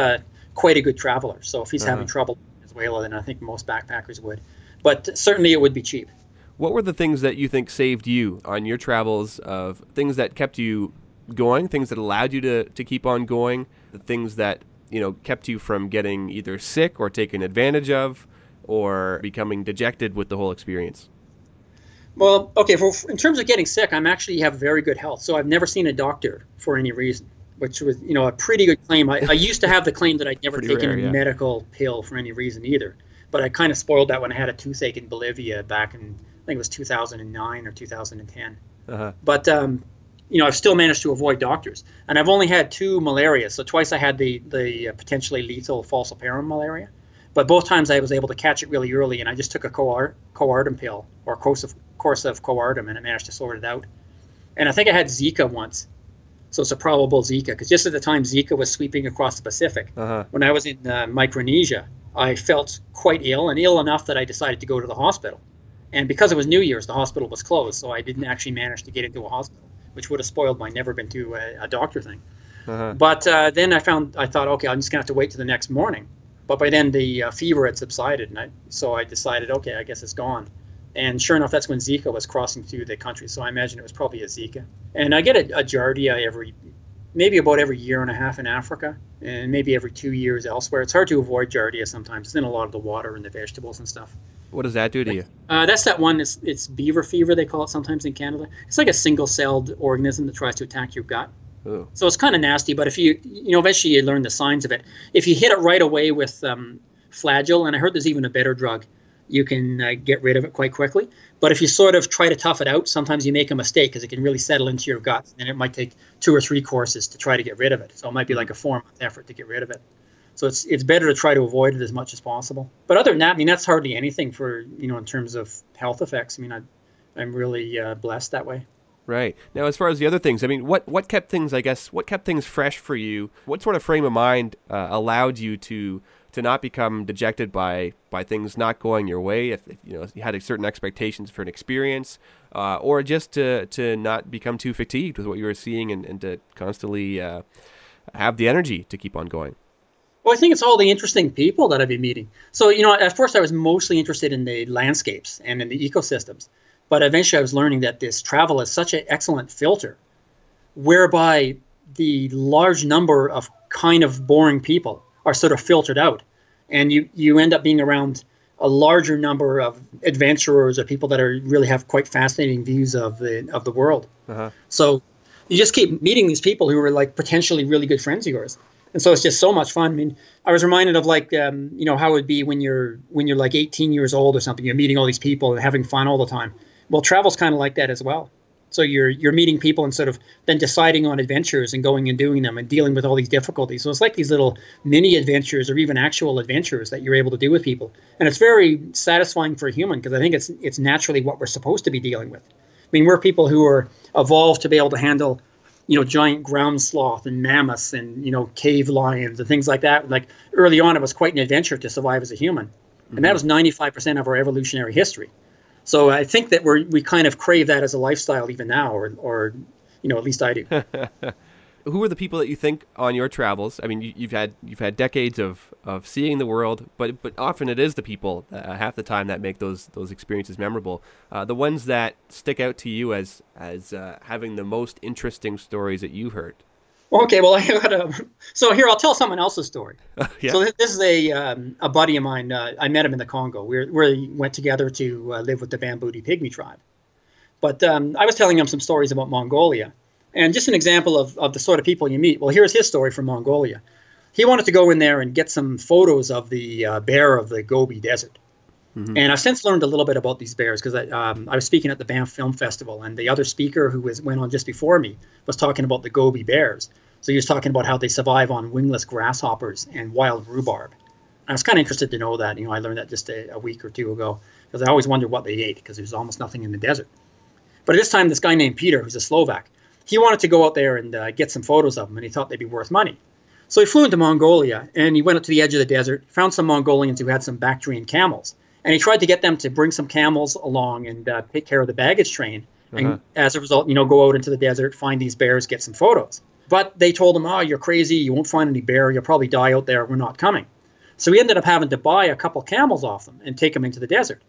quite a good traveler. So if he's uh-huh having trouble in Venezuela, then I think most backpackers would. But certainly it would be cheap. What were the things that you think saved you on your travels, of things that kept you going, things that allowed you to keep on going, the things that kept you from getting either sick or taken advantage of or becoming dejected with the whole experience? Well, okay, in terms of getting sick, I'm actually have very good health. So I've never seen a doctor for any reason, which was, a pretty good claim. I used to have the claim that I'd never taken a medical pill for any reason either. But I kind of spoiled that when I had a toothache in Bolivia back in, I think it was 2009 or 2010. Uh-huh. But, I've still managed to avoid doctors. And I've only had two malaria. So twice I had the potentially lethal falciparum malaria. But both times I was able to catch it really early, and I just took a coartem pill or a course of coartem, and I managed to sort it out. And I think I had Zika once. So it's a probable Zika, because just at the time Zika was sweeping across the Pacific. Uh-huh. When I was in Micronesia, I felt quite ill, and ill enough that I decided to go to the hospital. And because it was New Year's, the hospital was closed, so I didn't actually manage to get into a hospital, which would have spoiled my never been to a doctor thing. Uh-huh. But then I thought, okay, I'm just going to have to wait till the next morning. But by then the fever had subsided, and so I decided, okay, I guess it's gone. And sure enough, that's when Zika was crossing through the country, so I imagine it was probably a Zika. And I get a giardia about every year and a half in Africa, and maybe every 2 years elsewhere. It's hard to avoid giardia sometimes. It's in a lot of the water and the vegetables and stuff. What does that do to you? That's that one, it's beaver fever, they call it sometimes in Canada. It's like a single-celled organism that tries to attack your gut. Ooh. So it's kind of nasty, but if you eventually you learn the signs of it. If you hit it right away with Flagyl, and I heard there's even a better drug, you can get rid of it quite quickly. But if you sort of try to tough it out, sometimes you make a mistake because it can really settle into your gut, and it might take 2 or 3 courses to try to get rid of it. So it might be like a 4-month effort to get rid of it. So it's better to try to avoid it as much as possible. But other than that, I mean, that's hardly anything for, in terms of health effects. I mean, I'm really blessed that way. Right. Now, as far as the other things, I mean, what kept things fresh for you? What sort of frame of mind allowed you to not become dejected by things not going your way, if you had certain expectations for an experience, or just to not become too fatigued with what you were seeing and to constantly have the energy to keep on going? Well, I think it's all the interesting people that I've been meeting. So, at first I was mostly interested in the landscapes and in the ecosystems. But eventually I was learning that this travel is such an excellent filter, whereby the large number of kind of boring people are sort of filtered out. And you end up being around a larger number of adventurers or people that really have quite fascinating views of the world. Uh-huh. So you just keep meeting these people who are like potentially really good friends of yours. And so it's just so much fun. I mean, I was reminded of like, how it would be when you're like 18 years old or something. You're meeting all these people and having fun all the time. Well, travel's kind of like that as well. So you're meeting people and sort of then deciding on adventures and going and doing them and dealing with all these difficulties. So it's like these little mini adventures or even actual adventures that you're able to do with people. And it's very satisfying for a human because I think it's naturally what we're supposed to be dealing with. I mean, we're people who are evolved to be able to handle, giant ground sloth and mammoths and, cave lions and things like that. Like early on, it was quite an adventure to survive as a human. Mm-hmm. And that was 95% of our evolutionary history. So I think that we kind of crave that as a lifestyle even now, or at least I do. Who are the people that you think on your travels? I mean, you've had decades of seeing the world, but often it is the people half the time that make those experiences memorable. The ones that stick out to you as having the most interesting stories that you heard. Okay, well, so here I'll tell someone else's story. Yeah. So this is a buddy of mine. I met him in the Congo. We went together to live with the Bambuti pygmy tribe. But I was telling him some stories about Mongolia, and just an example of the sort of people you meet. Well, here's his story from Mongolia. He wanted to go in there and get some photos of the bear of the Gobi Desert. Mm-hmm. And I've since learned a little bit about these bears because I was speaking at the Banff Film Festival, and the other speaker who went on just before me was talking about the Gobi bears. So he was talking about how they survive on wingless grasshoppers and wild rhubarb. And I was kind of interested to know that. I learned that just a week or two ago because I always wondered what they ate because there's almost nothing in the desert. But at this time, this guy named Peter, who's a Slovak, he wanted to go out there and get some photos of them, and he thought they'd be worth money. So he flew into Mongolia, and he went up to the edge of the desert, found some Mongolians who had some Bactrian camels. And he tried to get them to bring some camels along and take care of the baggage train. And uh-huh. As a result, go out into the desert, find these bears, get some photos. But they told him, oh, you're crazy. You won't find any bear. You'll probably die out there. We're not coming. So he ended up having to buy a couple camels off them and take them into the desert.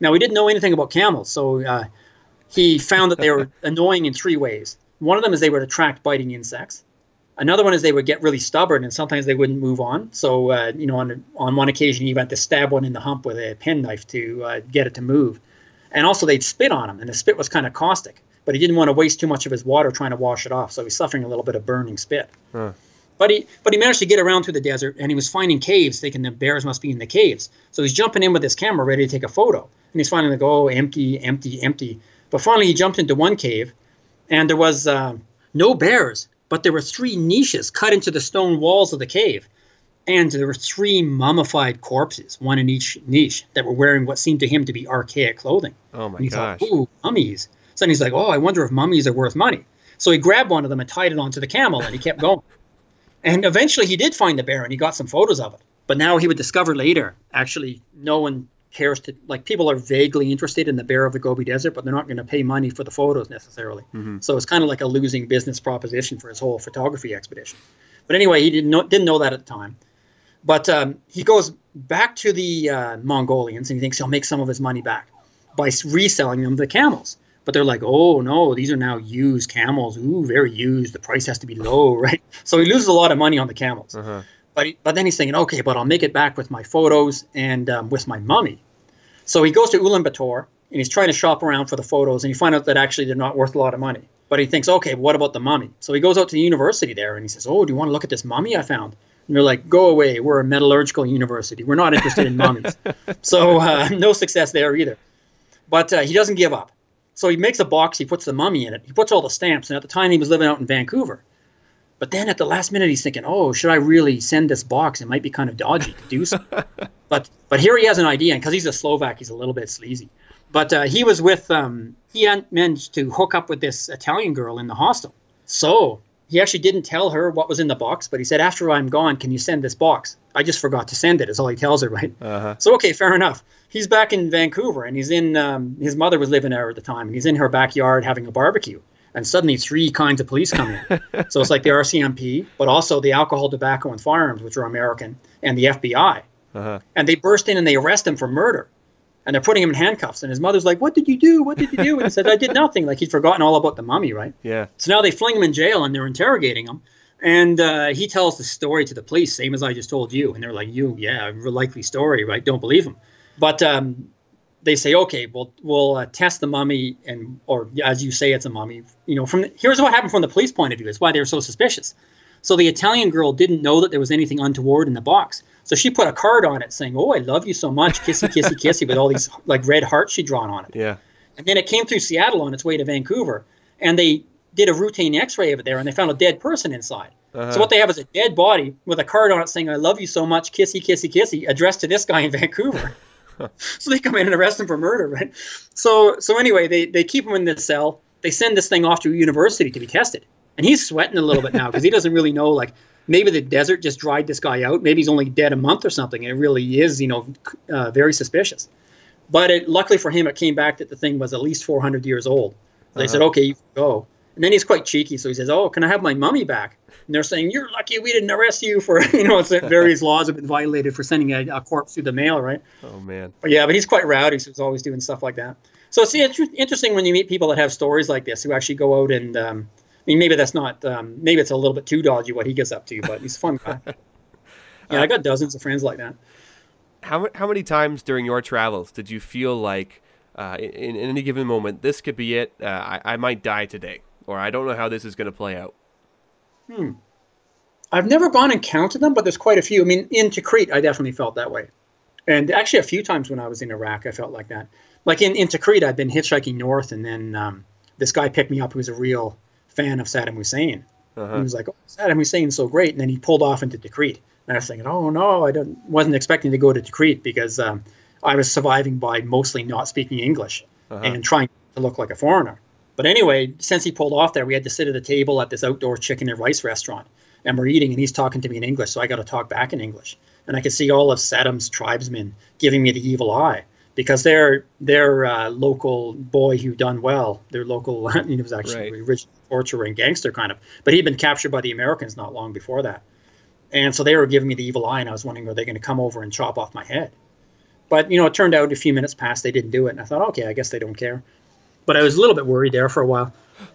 Now, we didn't know anything about camels. So he found that they were annoying in 3 ways. One of them is they would attract biting insects. Another one is they would get really stubborn, and sometimes they wouldn't move on. So, you know, on one occasion, you had to stab one in the hump with a penknife to get it to move. And also they'd spit on him, and the spit was kind of caustic. But he didn't want to waste too much of his water trying to wash it off, so he's suffering a little bit of burning spit. Huh. But he managed to get around through the desert, and he was finding caves, thinking the bears must be in the caves. So he's jumping in with his camera ready to take a photo. And he's finally like, oh, empty, empty, empty. But finally he jumped into one cave, and there was no bears, but there were three niches cut into the stone walls of the cave. And there were three mummified corpses, one in each niche, that were wearing what seemed to him to be archaic clothing. Oh, my gosh. Like, ooh, mummies. So then he's like, oh, I wonder if mummies are worth money. So he grabbed one of them and tied it onto the camel, and he kept going. And eventually he did find the bear, and he got some photos of it. But now he would discover later, actually, no one cares to, like, people are vaguely interested in the bear of the Gobi Desert, but they're not going to pay money for the photos necessarily. Mm-hmm. So it's kind of like a losing business proposition for his whole photography expedition. But anyway, he didn't know that at the time. But he goes back to the Mongolians, and he thinks he'll make some of his money back by reselling them the camels. But they're like, oh, no, these are now used camels. Ooh, very used. The price has to be low, right? So he loses a lot of money on the camels. Uh-huh. But then he's thinking, okay, but I'll make it back with my photos and with my mummy. So he goes to Ulaanbaatar, and he's trying to shop around for the photos, and he finds out that actually they're not worth a lot of money. But he thinks, okay, what about the mummy? So he goes out to the university there, and he says, oh, do you want to look at this mummy I found? And they're like, go away. We're a metallurgical university. We're not interested in mummies. So no success there either. But he doesn't give up. So he makes a box, he puts the mummy in it, he puts all the stamps, and at the time he was living out in Vancouver. But then at the last minute he's thinking, oh, should I really send this box? It might be kind of dodgy to do so. But here he has an idea, and because he's a Slovak, he's a little bit sleazy. But he was with, he managed to hook up with this Italian girl in the hostel. So he actually didn't tell her what was in the box, but he said, after I'm gone, can you send this box? I just forgot to send it, is all he tells her, right? Uh-huh. So, okay, fair enough. He's back in Vancouver, and he's in, his mother was living there at the time, and he's in her backyard having a barbecue. And suddenly three kinds of police come in. So it's like the RCMP, but also the alcohol, tobacco, and firearms, which are American, and the FBI. Uh-huh. And they burst in and they arrest him for murder. And they're putting him in handcuffs. And his mother's like, what did you do? What did you do? And he said, I did nothing. Like, he'd forgotten all about the mummy, right? Yeah. So now they fling him in jail, and they're interrogating him. And he tells the story to the police, same as I just told you. And they're like, yeah, a likely story, right? Don't believe him. But they say, okay, we'll test the mummy, and or as you say, it's a mummy. You know, here's what happened from the police point of view. It's why they were so suspicious. So the Italian girl didn't know that there was anything untoward in the box. So she put a card on it saying, oh, I love you so much, kissy, kissy, kissy, with all these like red hearts she'd drawn on it. Yeah. And then it came through Seattle on its way to Vancouver, and they did a routine x-ray of it there, and they found a dead person inside. Uh-huh. So what they have is a dead body with a card on it saying, I love you so much, kissy, kissy, kissy, addressed to this guy in Vancouver. So they come in and arrest him for murder, right? So anyway, they keep him in this cell. They send this thing off to a university to be tested. And he's sweating a little bit now because he doesn't really know, like, maybe the desert just dried this guy out. Maybe he's only dead a month or something. And it really is, you know, very suspicious. But luckily for him, it came back that the thing was at least 400 years old. So they said, okay, you can go. And then he's quite cheeky. So he says, oh, can I have my mummy back? And they're saying, you're lucky we didn't arrest you for, you know, various laws have been violated for sending a corpse through the mail, right? Oh, man. But yeah, but he's quite rowdy. So he's always doing stuff like that. So it's interesting when you meet people that have stories like this who actually go out and – I mean, maybe that's not, maybe it's a little bit too dodgy what he gets up to, but he's a fun guy. Yeah, I got dozens of friends like that. How many times during your travels did you feel like in any given moment, this could be it, I might die today, or I don't know how this is going to play out? I've never gone and counted them, but there's quite a few. I mean, in Tikrit, I definitely felt that way. And actually a few times when I was in Iraq, I felt like that. Like in Tikrit, I'd been hitchhiking north, and then this guy picked me up who was a real fan of Saddam Hussein. Uh-huh. He was like, oh, Saddam Hussein's so great. And then he pulled off into Tikrit. And I was thinking, oh, no, I wasn't expecting to go to Tikrit because I was surviving by mostly not speaking English and trying to look like a foreigner. But anyway, since he pulled off there, we had to sit at a table at this outdoor chicken and rice restaurant. And we're eating, and he's talking to me in English, so I got to talk back in English. And I could see all of Saddam's tribesmen giving me the evil eye. Because their local boy who done well, their local, he was actually an original torturer and gangster kind of, but he'd been captured by the Americans not long before that. And so they were giving me the evil eye, and I was wondering, are they going to come over and chop off my head? But, you know, it turned out a few minutes passed, they didn't do it. And I thought, okay, I guess they don't care. but I was a little bit worried there for a while.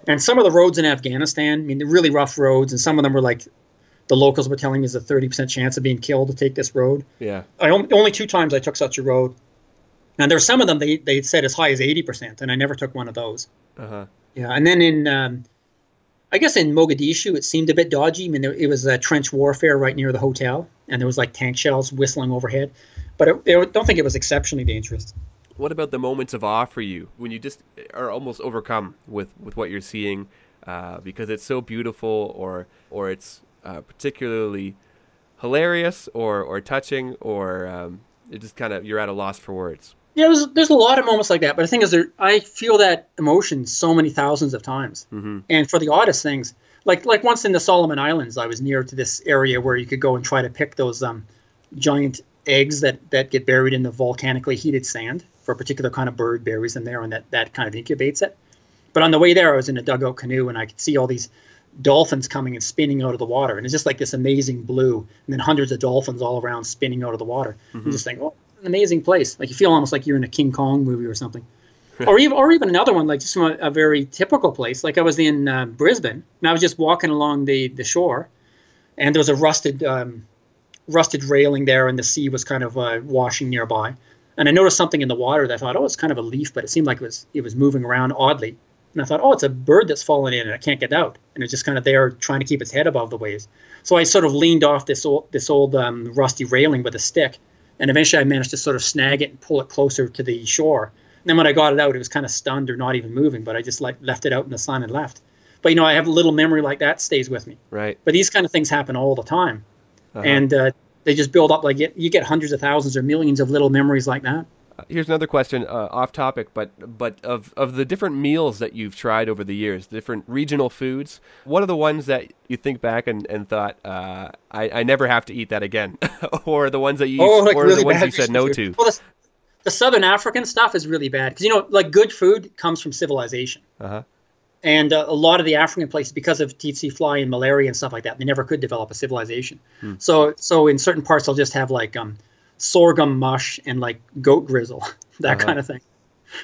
And some of the roads in Afghanistan, I mean, they're really rough roads, and some of them were like, the locals were telling me there's a 30% chance of being killed to take this road. Yeah. Only two times I took such a road. And there's some of them they said as high as 80%, and I never took one of those. Uh-huh. Yeah, and then in, I guess in Mogadishu, it seemed a bit dodgy. I mean, it was trench warfare right near the hotel, and there was like tank shells whistling overhead. But I don't think it was exceptionally dangerous. What about the moments of awe for you when you just are almost overcome with what you're seeing because it's so beautiful or it's particularly hilarious or touching or it just kind of you're at a loss for words? Yeah, there's a lot of moments like that, but the thing is, I feel that emotion so many thousands of times. Mm-hmm. And for the oddest things, like once in the Solomon Islands, I was near to this area where you could go and try to pick those giant eggs that get buried in the volcanically heated sand. For a particular kind of bird buries them there, and that kind of incubates it. But on the way there, I was in a dugout canoe, and I could see all these dolphins coming and spinning out of the water, and it's just like this amazing blue, and then hundreds of dolphins all around spinning out of the water. Mm-hmm. You just think, oh. An amazing place. Like you feel almost like you're in a King Kong movie or something, or even another one, like just from a very typical place. Like I was in Brisbane, and I was just walking along the shore, and there was a rusted railing there, and the sea was kind of washing nearby. And I noticed something in the water that I thought, oh, it's kind of a leaf, but it seemed like it was moving around oddly. And I thought, oh, it's a bird that's fallen in and it can't get out, and it's just kind of there trying to keep its head above the waves. So I sort of leaned off this old rusty railing with a stick. And eventually I managed to sort of snag it and pull it closer to the shore. And then when I got it out, it was kind of stunned or not even moving, but I just like left it out in the sun and left. But, you know, I have a little memory like that stays with me. Right. But these kind of things happen all the time. Uh-huh. And they just build up, like you get hundreds of thousands or millions of little memories like that. Here's another question off topic, but of the different meals that you've tried over the years, different regional foods, what are the ones that you think back and thought, I never have to eat that again? Or the ones that you, like or really the ones you said no to? Well, the Southern African stuff is really bad because, you know, like good food comes from civilization. Uh-huh. And a lot of the African places, because of tsetse fly and malaria and stuff like that, they never could develop a civilization. Hmm. So in certain parts, they'll just have like sorghum mush and like goat grizzle, that uh-huh. kind of thing.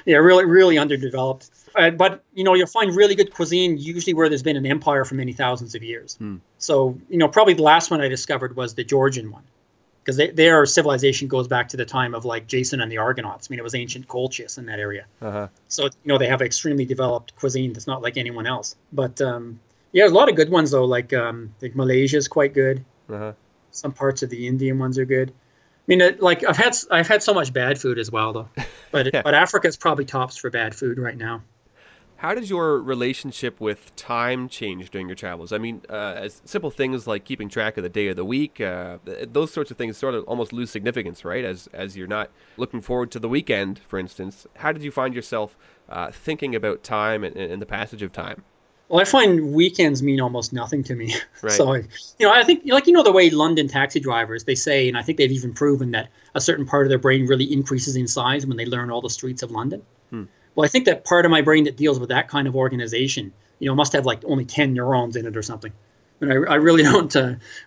Yeah, really, really underdeveloped. But, you know, you'll find really good cuisine usually where there's been an empire for many thousands of years. Mm. So, you know, probably the last one I discovered was the Georgian one, because their civilization goes back to the time of like Jason and the Argonauts. I mean, it was ancient Colchis in that area. Uh-huh. So, you know, they have extremely developed cuisine that's not like anyone else. But, yeah, there's a lot of good ones, though, like Malaysia is quite good. Uh-huh. Some parts of the Indian ones are good. I mean, like I've had so much bad food as well, though. But yeah. But Africa's probably tops for bad food right now. How does your relationship with time change during your travels? I mean, as simple things like keeping track of the day of the week, those sorts of things sort of almost lose significance, right? As you're not looking forward to the weekend, for instance. How did you find yourself thinking about time and the passage of time? Well, I find weekends mean almost nothing to me. Right. So, I think, like, you know, the way London taxi drivers, they say, and I think they've even proven that a certain part of their brain really increases in size when they learn all the streets of London. Hmm. Well, I think that part of my brain that deals with that kind of organization, you know, must have like only 10 neurons in it or something. And I really don't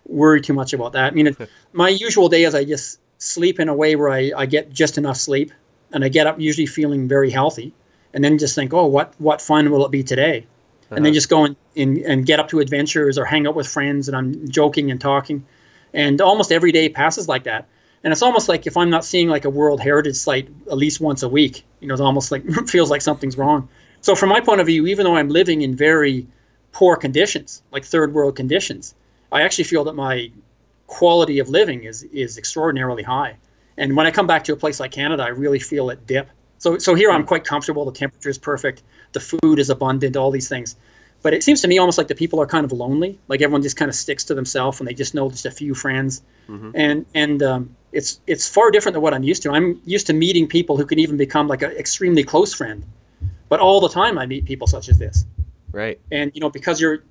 worry too much about that. I mean, my usual day is I just sleep in a way where I get just enough sleep, and I get up usually feeling very healthy, and then just think, oh, what fun will it be today? Uh-huh. And then just go and get up to adventures or hang out with friends, and I'm joking and talking. And almost every day passes like that. And it's almost like if I'm not seeing like a World Heritage Site at least once a week, you know, it's almost like feels like something's wrong. So from my point of view, even though I'm living in very poor conditions, like third world conditions, I actually feel that my quality of living is extraordinarily high. And when I come back to a place like Canada, I really feel it dip. So here I'm quite comfortable. The temperature is perfect. The food is abundant, all these things. But it seems to me almost like the people are kind of lonely. Like everyone just kind of sticks to themselves, and they just know just a few friends. Mm-hmm. And it's far different than what I'm used to. I'm used to meeting people who can even become like an extremely close friend. But all the time I meet people such as this. Right. And, you know, because you're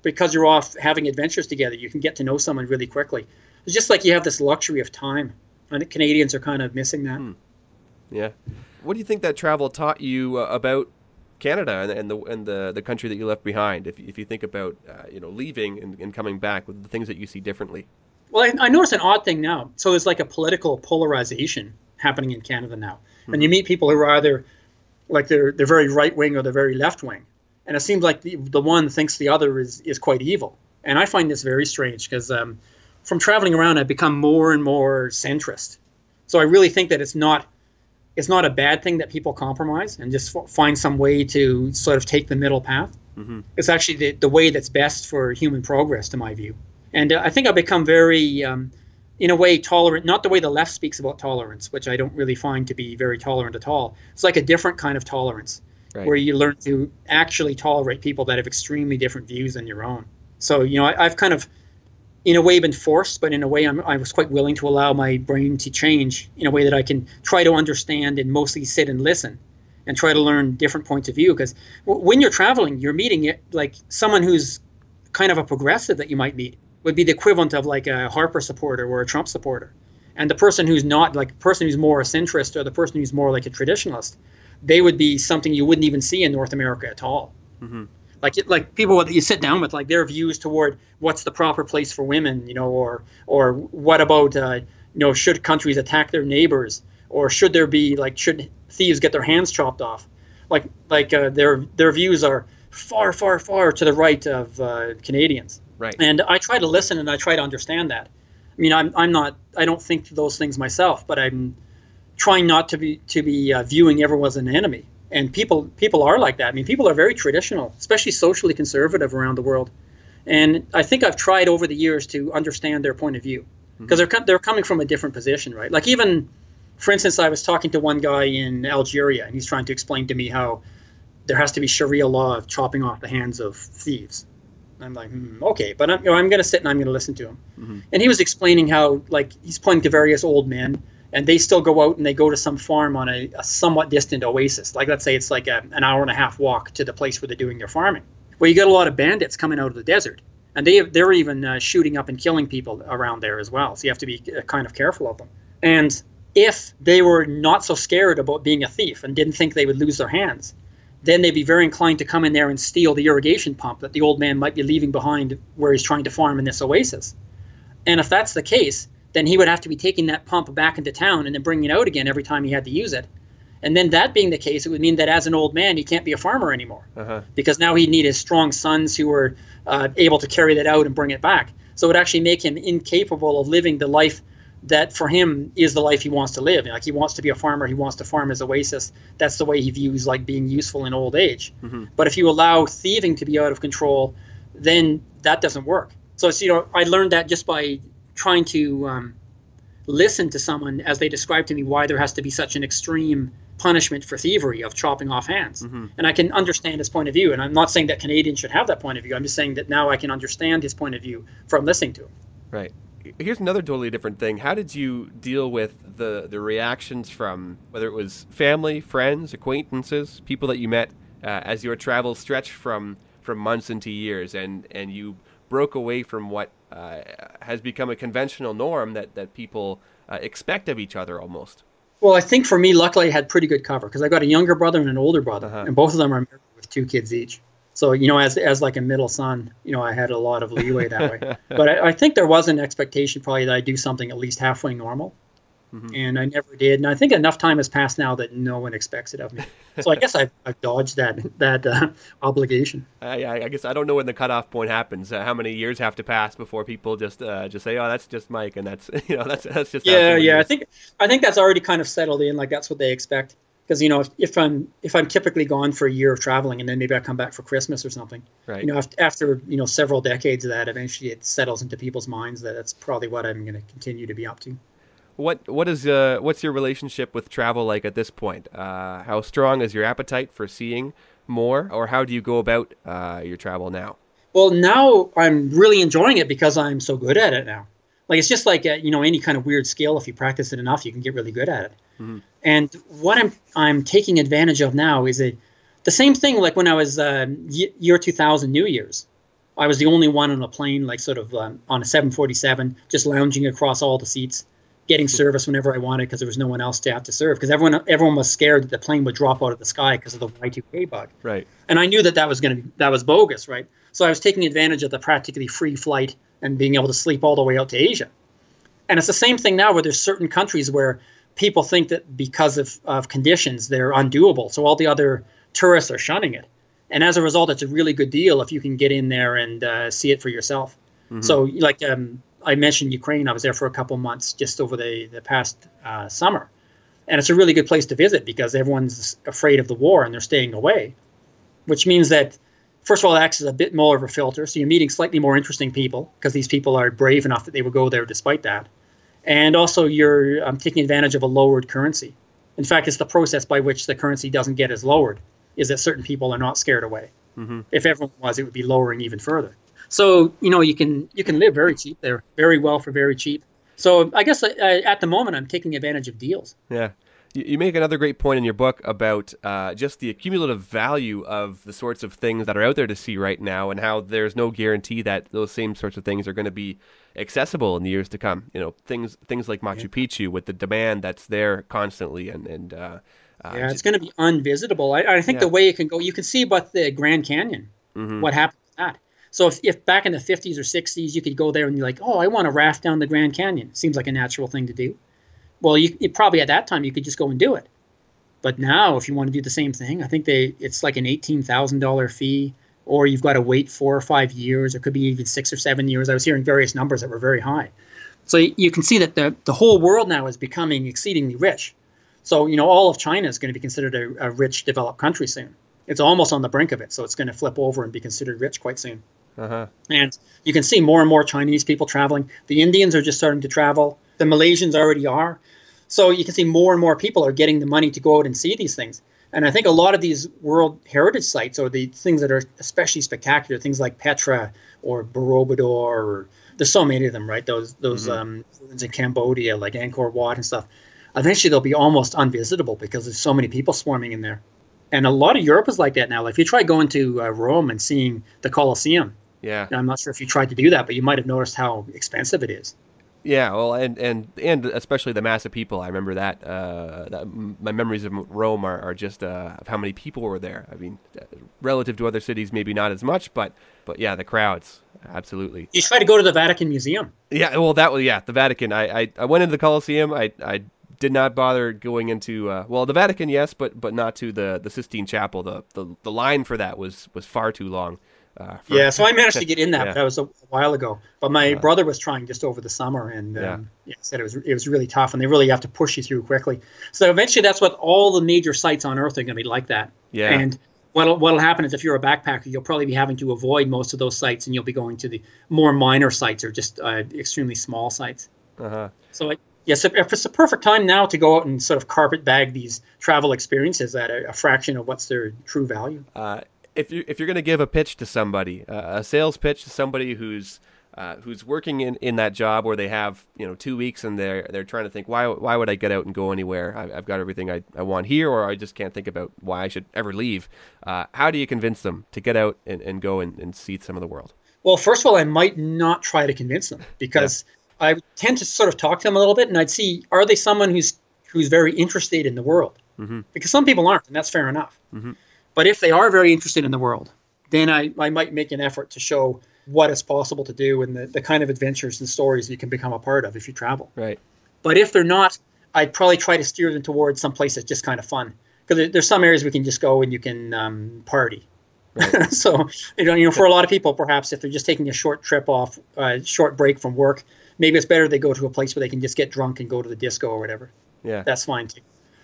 off having adventures together, you can get to know someone really quickly. It's just like you have this luxury of time. I think Canadians are kind of missing that. Mm. Yeah. What do you think that travel taught you about Canada and the country that you left behind? If you think about leaving and coming back, with the things that you see differently. Well, I notice an odd thing now. So there's like a political polarization happening in Canada now, and you meet people who are either like they're very right wing or they're very left wing, and it seems like the one thinks the other is quite evil. And I find this very strange because from traveling around, I've become more and more centrist. So I really think that it's not a bad thing that people compromise and just find some way to sort of take the middle path. Mm-hmm. It's actually the way that's best for human progress, to my view. And I think I've become very, in a way, tolerant, not the way the left speaks about tolerance, which I don't really find to be very tolerant at all. It's like a different kind of tolerance, right, where you learn to actually tolerate people that have extremely different views than your own. So, you know, I've kind of, in a way, been forced, but in a way I was quite willing to allow my brain to change in a way that I can try to understand and mostly sit and listen and try to learn different points of view. Because when you're traveling, you're meeting it like someone who's kind of a progressive that you might meet would be the equivalent of like a Harper supporter or a Trump supporter. And the person who's not, like the person who's more a centrist or the person who's more like a traditionalist, they would be something you wouldn't even see in North America at all. Mm-hmm. Like people that you sit down with, like their views toward what's the proper place for women, you know, or what about, you know, should countries attack their neighbors, or should there be like, should thieves get their hands chopped off? Like their views are far, far, far to the right of Canadians. Right. And I try to listen and I try to understand that. I mean, I don't think those things myself, but I'm trying not to be viewing everyone as an enemy. And people are like that. I mean, people are very traditional, especially socially conservative around the world. And I think I've tried over the years to understand their point of view because mm-hmm. they're coming from a different position, right? Like even, for instance, I was talking to one guy in Algeria, and he's trying to explain to me how there has to be Sharia law of chopping off the hands of thieves. I'm like, okay, but I'm going to sit and I'm going to listen to him. Mm-hmm. And he was explaining how, like, he's pointing to various old men, and they still go out and they go to some farm on a somewhat distant oasis. Like, let's say it's like an hour and a half walk to the place where they're doing their farming. Well, you got a lot of bandits coming out of the desert, and they're even shooting up and killing people around there as well. So you have to be kind of careful of them. And if they were not so scared about being a thief and didn't think they would lose their hands, then they'd be very inclined to come in there and steal the irrigation pump that the old man might be leaving behind where he's trying to farm in this oasis. And if that's the case, then he would have to be taking that pump back into town and then bringing it out again every time he had to use it. And then that being the case, it would mean that as an old man, he can't be a farmer anymore. Uh-huh. Because now he'd need his strong sons who were able to carry that out and bring it back. So it would actually make him incapable of living the life that for him is the life he wants to live. Like, he wants to be a farmer, he wants to farm his oasis. That's the way he views like being useful in old age. Mm-hmm. But if you allow thieving to be out of control, then that doesn't work. So it's, you know, I learned that just by trying to listen to someone as they describe to me why there has to be such an extreme punishment for thievery of chopping off hands. Mm-hmm. And I can understand his point of view, and I'm not saying that Canadians should have that point of view. I'm just saying that now I can understand his point of view from listening to him. Right. Here's another totally different thing. How did you deal with the reactions from, whether it was family, friends, acquaintances, people that you met as your travels stretched from months into years, and you broke away from what has become a conventional norm that people expect of each other almost? Well, I think for me, luckily I had pretty good cover because I got a younger brother and an older brother, uh-huh. and both of them are married with two kids each. So, you know, as like a middle son, you know, I had a lot of leeway that way. But I think there was an expectation probably that I do something at least halfway normal. Mm-hmm. And I never did. And I think enough time has passed now that no one expects it of me. So I guess I've dodged that obligation. I guess I don't know when the cutoff point happens. How many years have to pass before people just say, "Oh, that's just Mike," and that's, you know, that's just yeah. I think that's already kind of settled in. Like that's what they expect. Because, you know, if I'm typically gone for a year of traveling and then maybe I come back for Christmas or something, right. You know, after, you know, several decades of that, eventually it settles into people's minds that that's probably what I'm going to continue to be up to. What's your relationship with travel like at this point? How strong is your appetite for seeing more, or how do you go about your travel now? Well, now I'm really enjoying it because I'm so good at it now. Like, it's just like, you know, any kind of weird skill. If you practice it enough, you can get really good at it. Mm-hmm. And what I'm taking advantage of now is the same thing like when I was year 2000 New Year's. I was the only one on a plane, like sort of on a 747, just lounging across all the seats, getting service whenever I wanted because there was no one else to have to serve. Because everyone was scared that the plane would drop out of the sky because of the Y2K bug. Right. And I knew that was bogus, right? So I was taking advantage of the practically free flight and being able to sleep all the way out to Asia. And it's the same thing now where there's certain countries where people think that because of conditions, they're undoable. So all the other tourists are shunning it. And as a result, it's a really good deal if you can get in there and see it for yourself. Mm-hmm. So like I mentioned Ukraine, I was there for a couple months just over the past summer. And it's a really good place to visit because everyone's afraid of the war and they're staying away, which means that, first of all, it acts as a bit more of a filter. So you're meeting slightly more interesting people because these people are brave enough that they will go there despite that. And also you're taking advantage of a lowered currency. In fact, it's the process by which the currency doesn't get as lowered is that certain people are not scared away. Mm-hmm. If everyone was, it would be lowering even further. So, you know, you can live very cheap there, very well for very cheap. So I guess at the moment I'm taking advantage of deals. Yeah. You make another great point in your book about just the accumulative value of the sorts of things that are out there to see right now and how there's no guarantee that those same sorts of things are going to be accessible in the years to come. You know, things like Machu Picchu with the demand that's there constantly. And it's going to be unvisitable. I think the way it can go, you can see about the Grand Canyon, mm-hmm. what happened to that. So if back in the 50s or 60s, you could go there and you're like, oh, I want to raft down the Grand Canyon. Seems like a natural thing to do. Well, you probably at that time you could just go and do it. But now if you want to do the same thing, I think it's like an $18,000 fee, or you've got to wait 4 or 5 years. It could be even 6 or 7 years. I was hearing various numbers that were very high. So you can see that the whole world now is becoming exceedingly rich. So, you know, all of China is going to be considered a rich developed country soon. It's almost on the brink of it. So it's going to flip over and be considered rich quite soon. Uh-huh. And you can see more and more Chinese people traveling. The Indians are just starting to travel. The Malaysians already are. So you can see more and more people are getting the money to go out and see these things. And I think a lot of these World Heritage Sites, or the things that are especially spectacular, things like Petra or Borobudur, or there's so many of them, right? Those ruins in Cambodia, like Angkor Wat and stuff. Eventually they'll be almost unvisitable because there's so many people swarming in there. And a lot of Europe is like that now. Like if you try going to Rome and seeing the Colosseum, and I'm not sure if you tried to do that, but you might have noticed how expensive it is. Yeah, well, and especially the mass of people. I remember that. My memories of Rome are just of how many people were there. I mean, relative to other cities, maybe not as much, but yeah, the crowds, absolutely. You try to go to the Vatican Museum. Yeah, well, the Vatican. I went into the Colosseum. I did not bother going into the Vatican, yes, but not to the Sistine Chapel. The line for that was far too long. So I managed to get in that, but that was a while ago. But my brother was trying just over the summer, and said it was really tough, and they really have to push you through quickly. So eventually, that's what all the major sites on Earth are going to be like that. Yeah. And what'll happen is if you're a backpacker, you'll probably be having to avoid most of those sites, and you'll be going to the more minor sites or just extremely small sites. Uh-huh. So it's a perfect time now to go out and sort of carpet bag these travel experiences at a fraction of what's their true value. If you're going to give a pitch to somebody, a sales pitch to somebody who's working in that job where they have 2 weeks and they're trying to think, why would I get out and go anywhere? I've got everything I want here, or I just can't think about why I should ever leave. How do you convince them to get out and go and see some of the world? Well, first of all, I might not try to convince them because I tend to sort of talk to them a little bit, and I'd see, are they someone who's very interested in the world? Mm-hmm. Because some people aren't, and that's fair enough. Mm-hmm. But if they are very interested in the world, then I might make an effort to show what is possible to do and the kind of adventures and stories you can become a part of if you travel. Right. But if they're not, I'd probably try to steer them towards some place that's just kind of fun. Because there's some areas we can just go and you can party. Right. So, for a lot of people, perhaps if they're just taking a short trip off, short break from work, maybe it's better they go to a place where they can just get drunk and go to the disco or whatever. Yeah. That's fine too.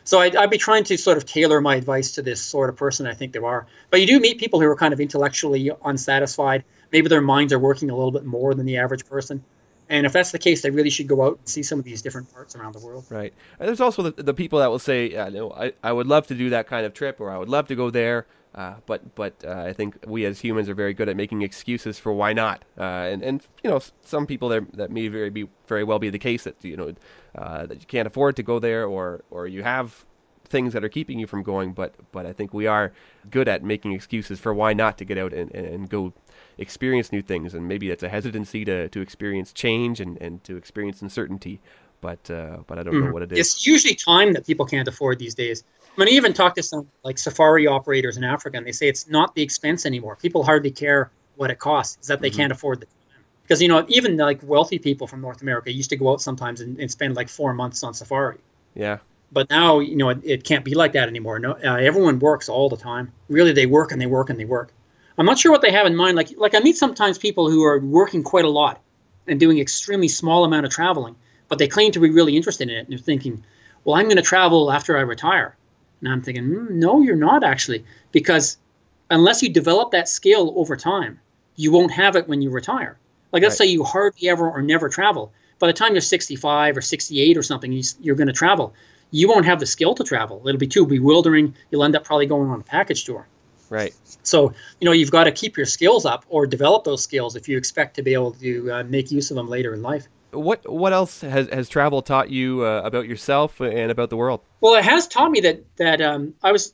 So I'd be trying to sort of tailor my advice to this sort of person I think there are. But you do meet people who are kind of intellectually unsatisfied. Maybe their minds are working a little bit more than the average person. And if that's the case, they really should go out and see some of these different parts around the world. Right. And there's also the people that will say, I would love to do that kind of trip, or I would love to go there. But I think we as humans are very good at making excuses for why not. And some people there, that may very well be the case that, that you can't afford to go there or you have things that are keeping you from going. But I think we are good at making excuses for why not to get out and go experience new things. And maybe it's a hesitancy to experience change and to experience uncertainty. But I don't know what it is. It's usually time that people can't afford these days. I mean, I even talk to some like safari operators in Africa, and they say it's not the expense anymore. People hardly care what it costs. It's that they can't afford the time. Because, even like wealthy people from North America used to go out sometimes and spend like 4 months on safari. Yeah. But now, you know, it can't be like that anymore. No, everyone works all the time. Really, they work and they work and they work. I'm not sure what they have in mind. Like I meet sometimes people who are working quite a lot and doing extremely small amount of traveling, but they claim to be really interested in it. And they're thinking, well, I'm going to travel after I retire. And I'm thinking, no, you're not actually, because unless you develop that skill over time, you won't have it when you retire. Like let's say you hardly ever or never travel. By the time you're 65 or 68 or something, you're going to travel. You won't have the skill to travel. It'll be too bewildering. You'll end up probably going on a package tour. Right. So, you know, you've got to keep your skills up or develop those skills if you expect to be able to make use of them later in life. What else has travel taught you about yourself and about the world? Well, it has taught me that I was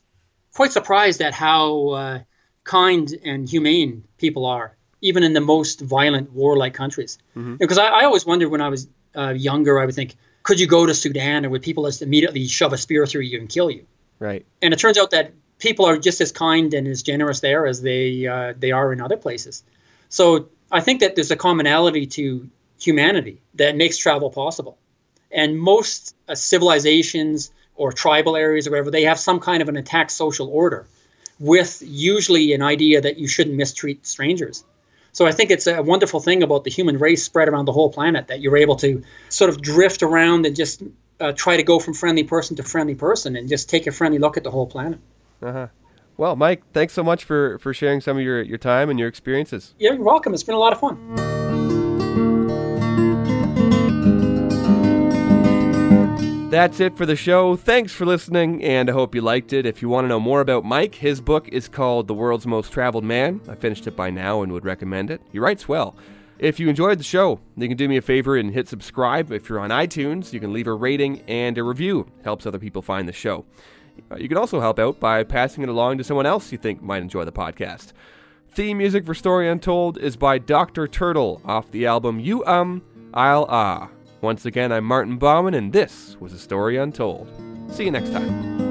quite surprised at how kind and humane people are, even in the most violent, warlike countries. Mm-hmm. Because I always wondered when I was younger, I would think, could you go to Sudan, or would people just immediately shove a spear through you and kill you? Right. And it turns out that people are just as kind and as generous there as they are in other places. So I think that there's a commonality to humanity that makes travel possible. And most civilizations or tribal areas or whatever, they have some kind of an intact social order with usually an idea that you shouldn't mistreat strangers. So I think it's a wonderful thing about the human race spread around the whole planet that you're able to sort of drift around and just try to go from friendly person to friendly person and just take a friendly look at the whole planet. Uh-huh. Well, Mike, thanks so much for sharing some of your time and your experiences. Yeah, you're welcome. It's been a lot of fun. That's it for the show. Thanks for listening, and I hope you liked it. If you want to know more about Mike, his book is called The World's Most Traveled Man. I finished it by now and would recommend it. He writes well. If you enjoyed the show, you can do me a favor and hit subscribe. If you're on iTunes, you can leave a rating and a review. It helps other people find the show. You can also help out by passing it along to someone else you think might enjoy the podcast. Theme music for Story Untold is by Dr. Turtle off the album You I'll Ah. Once again, I'm Martin Bauman, and this was A Story Untold. See you next time.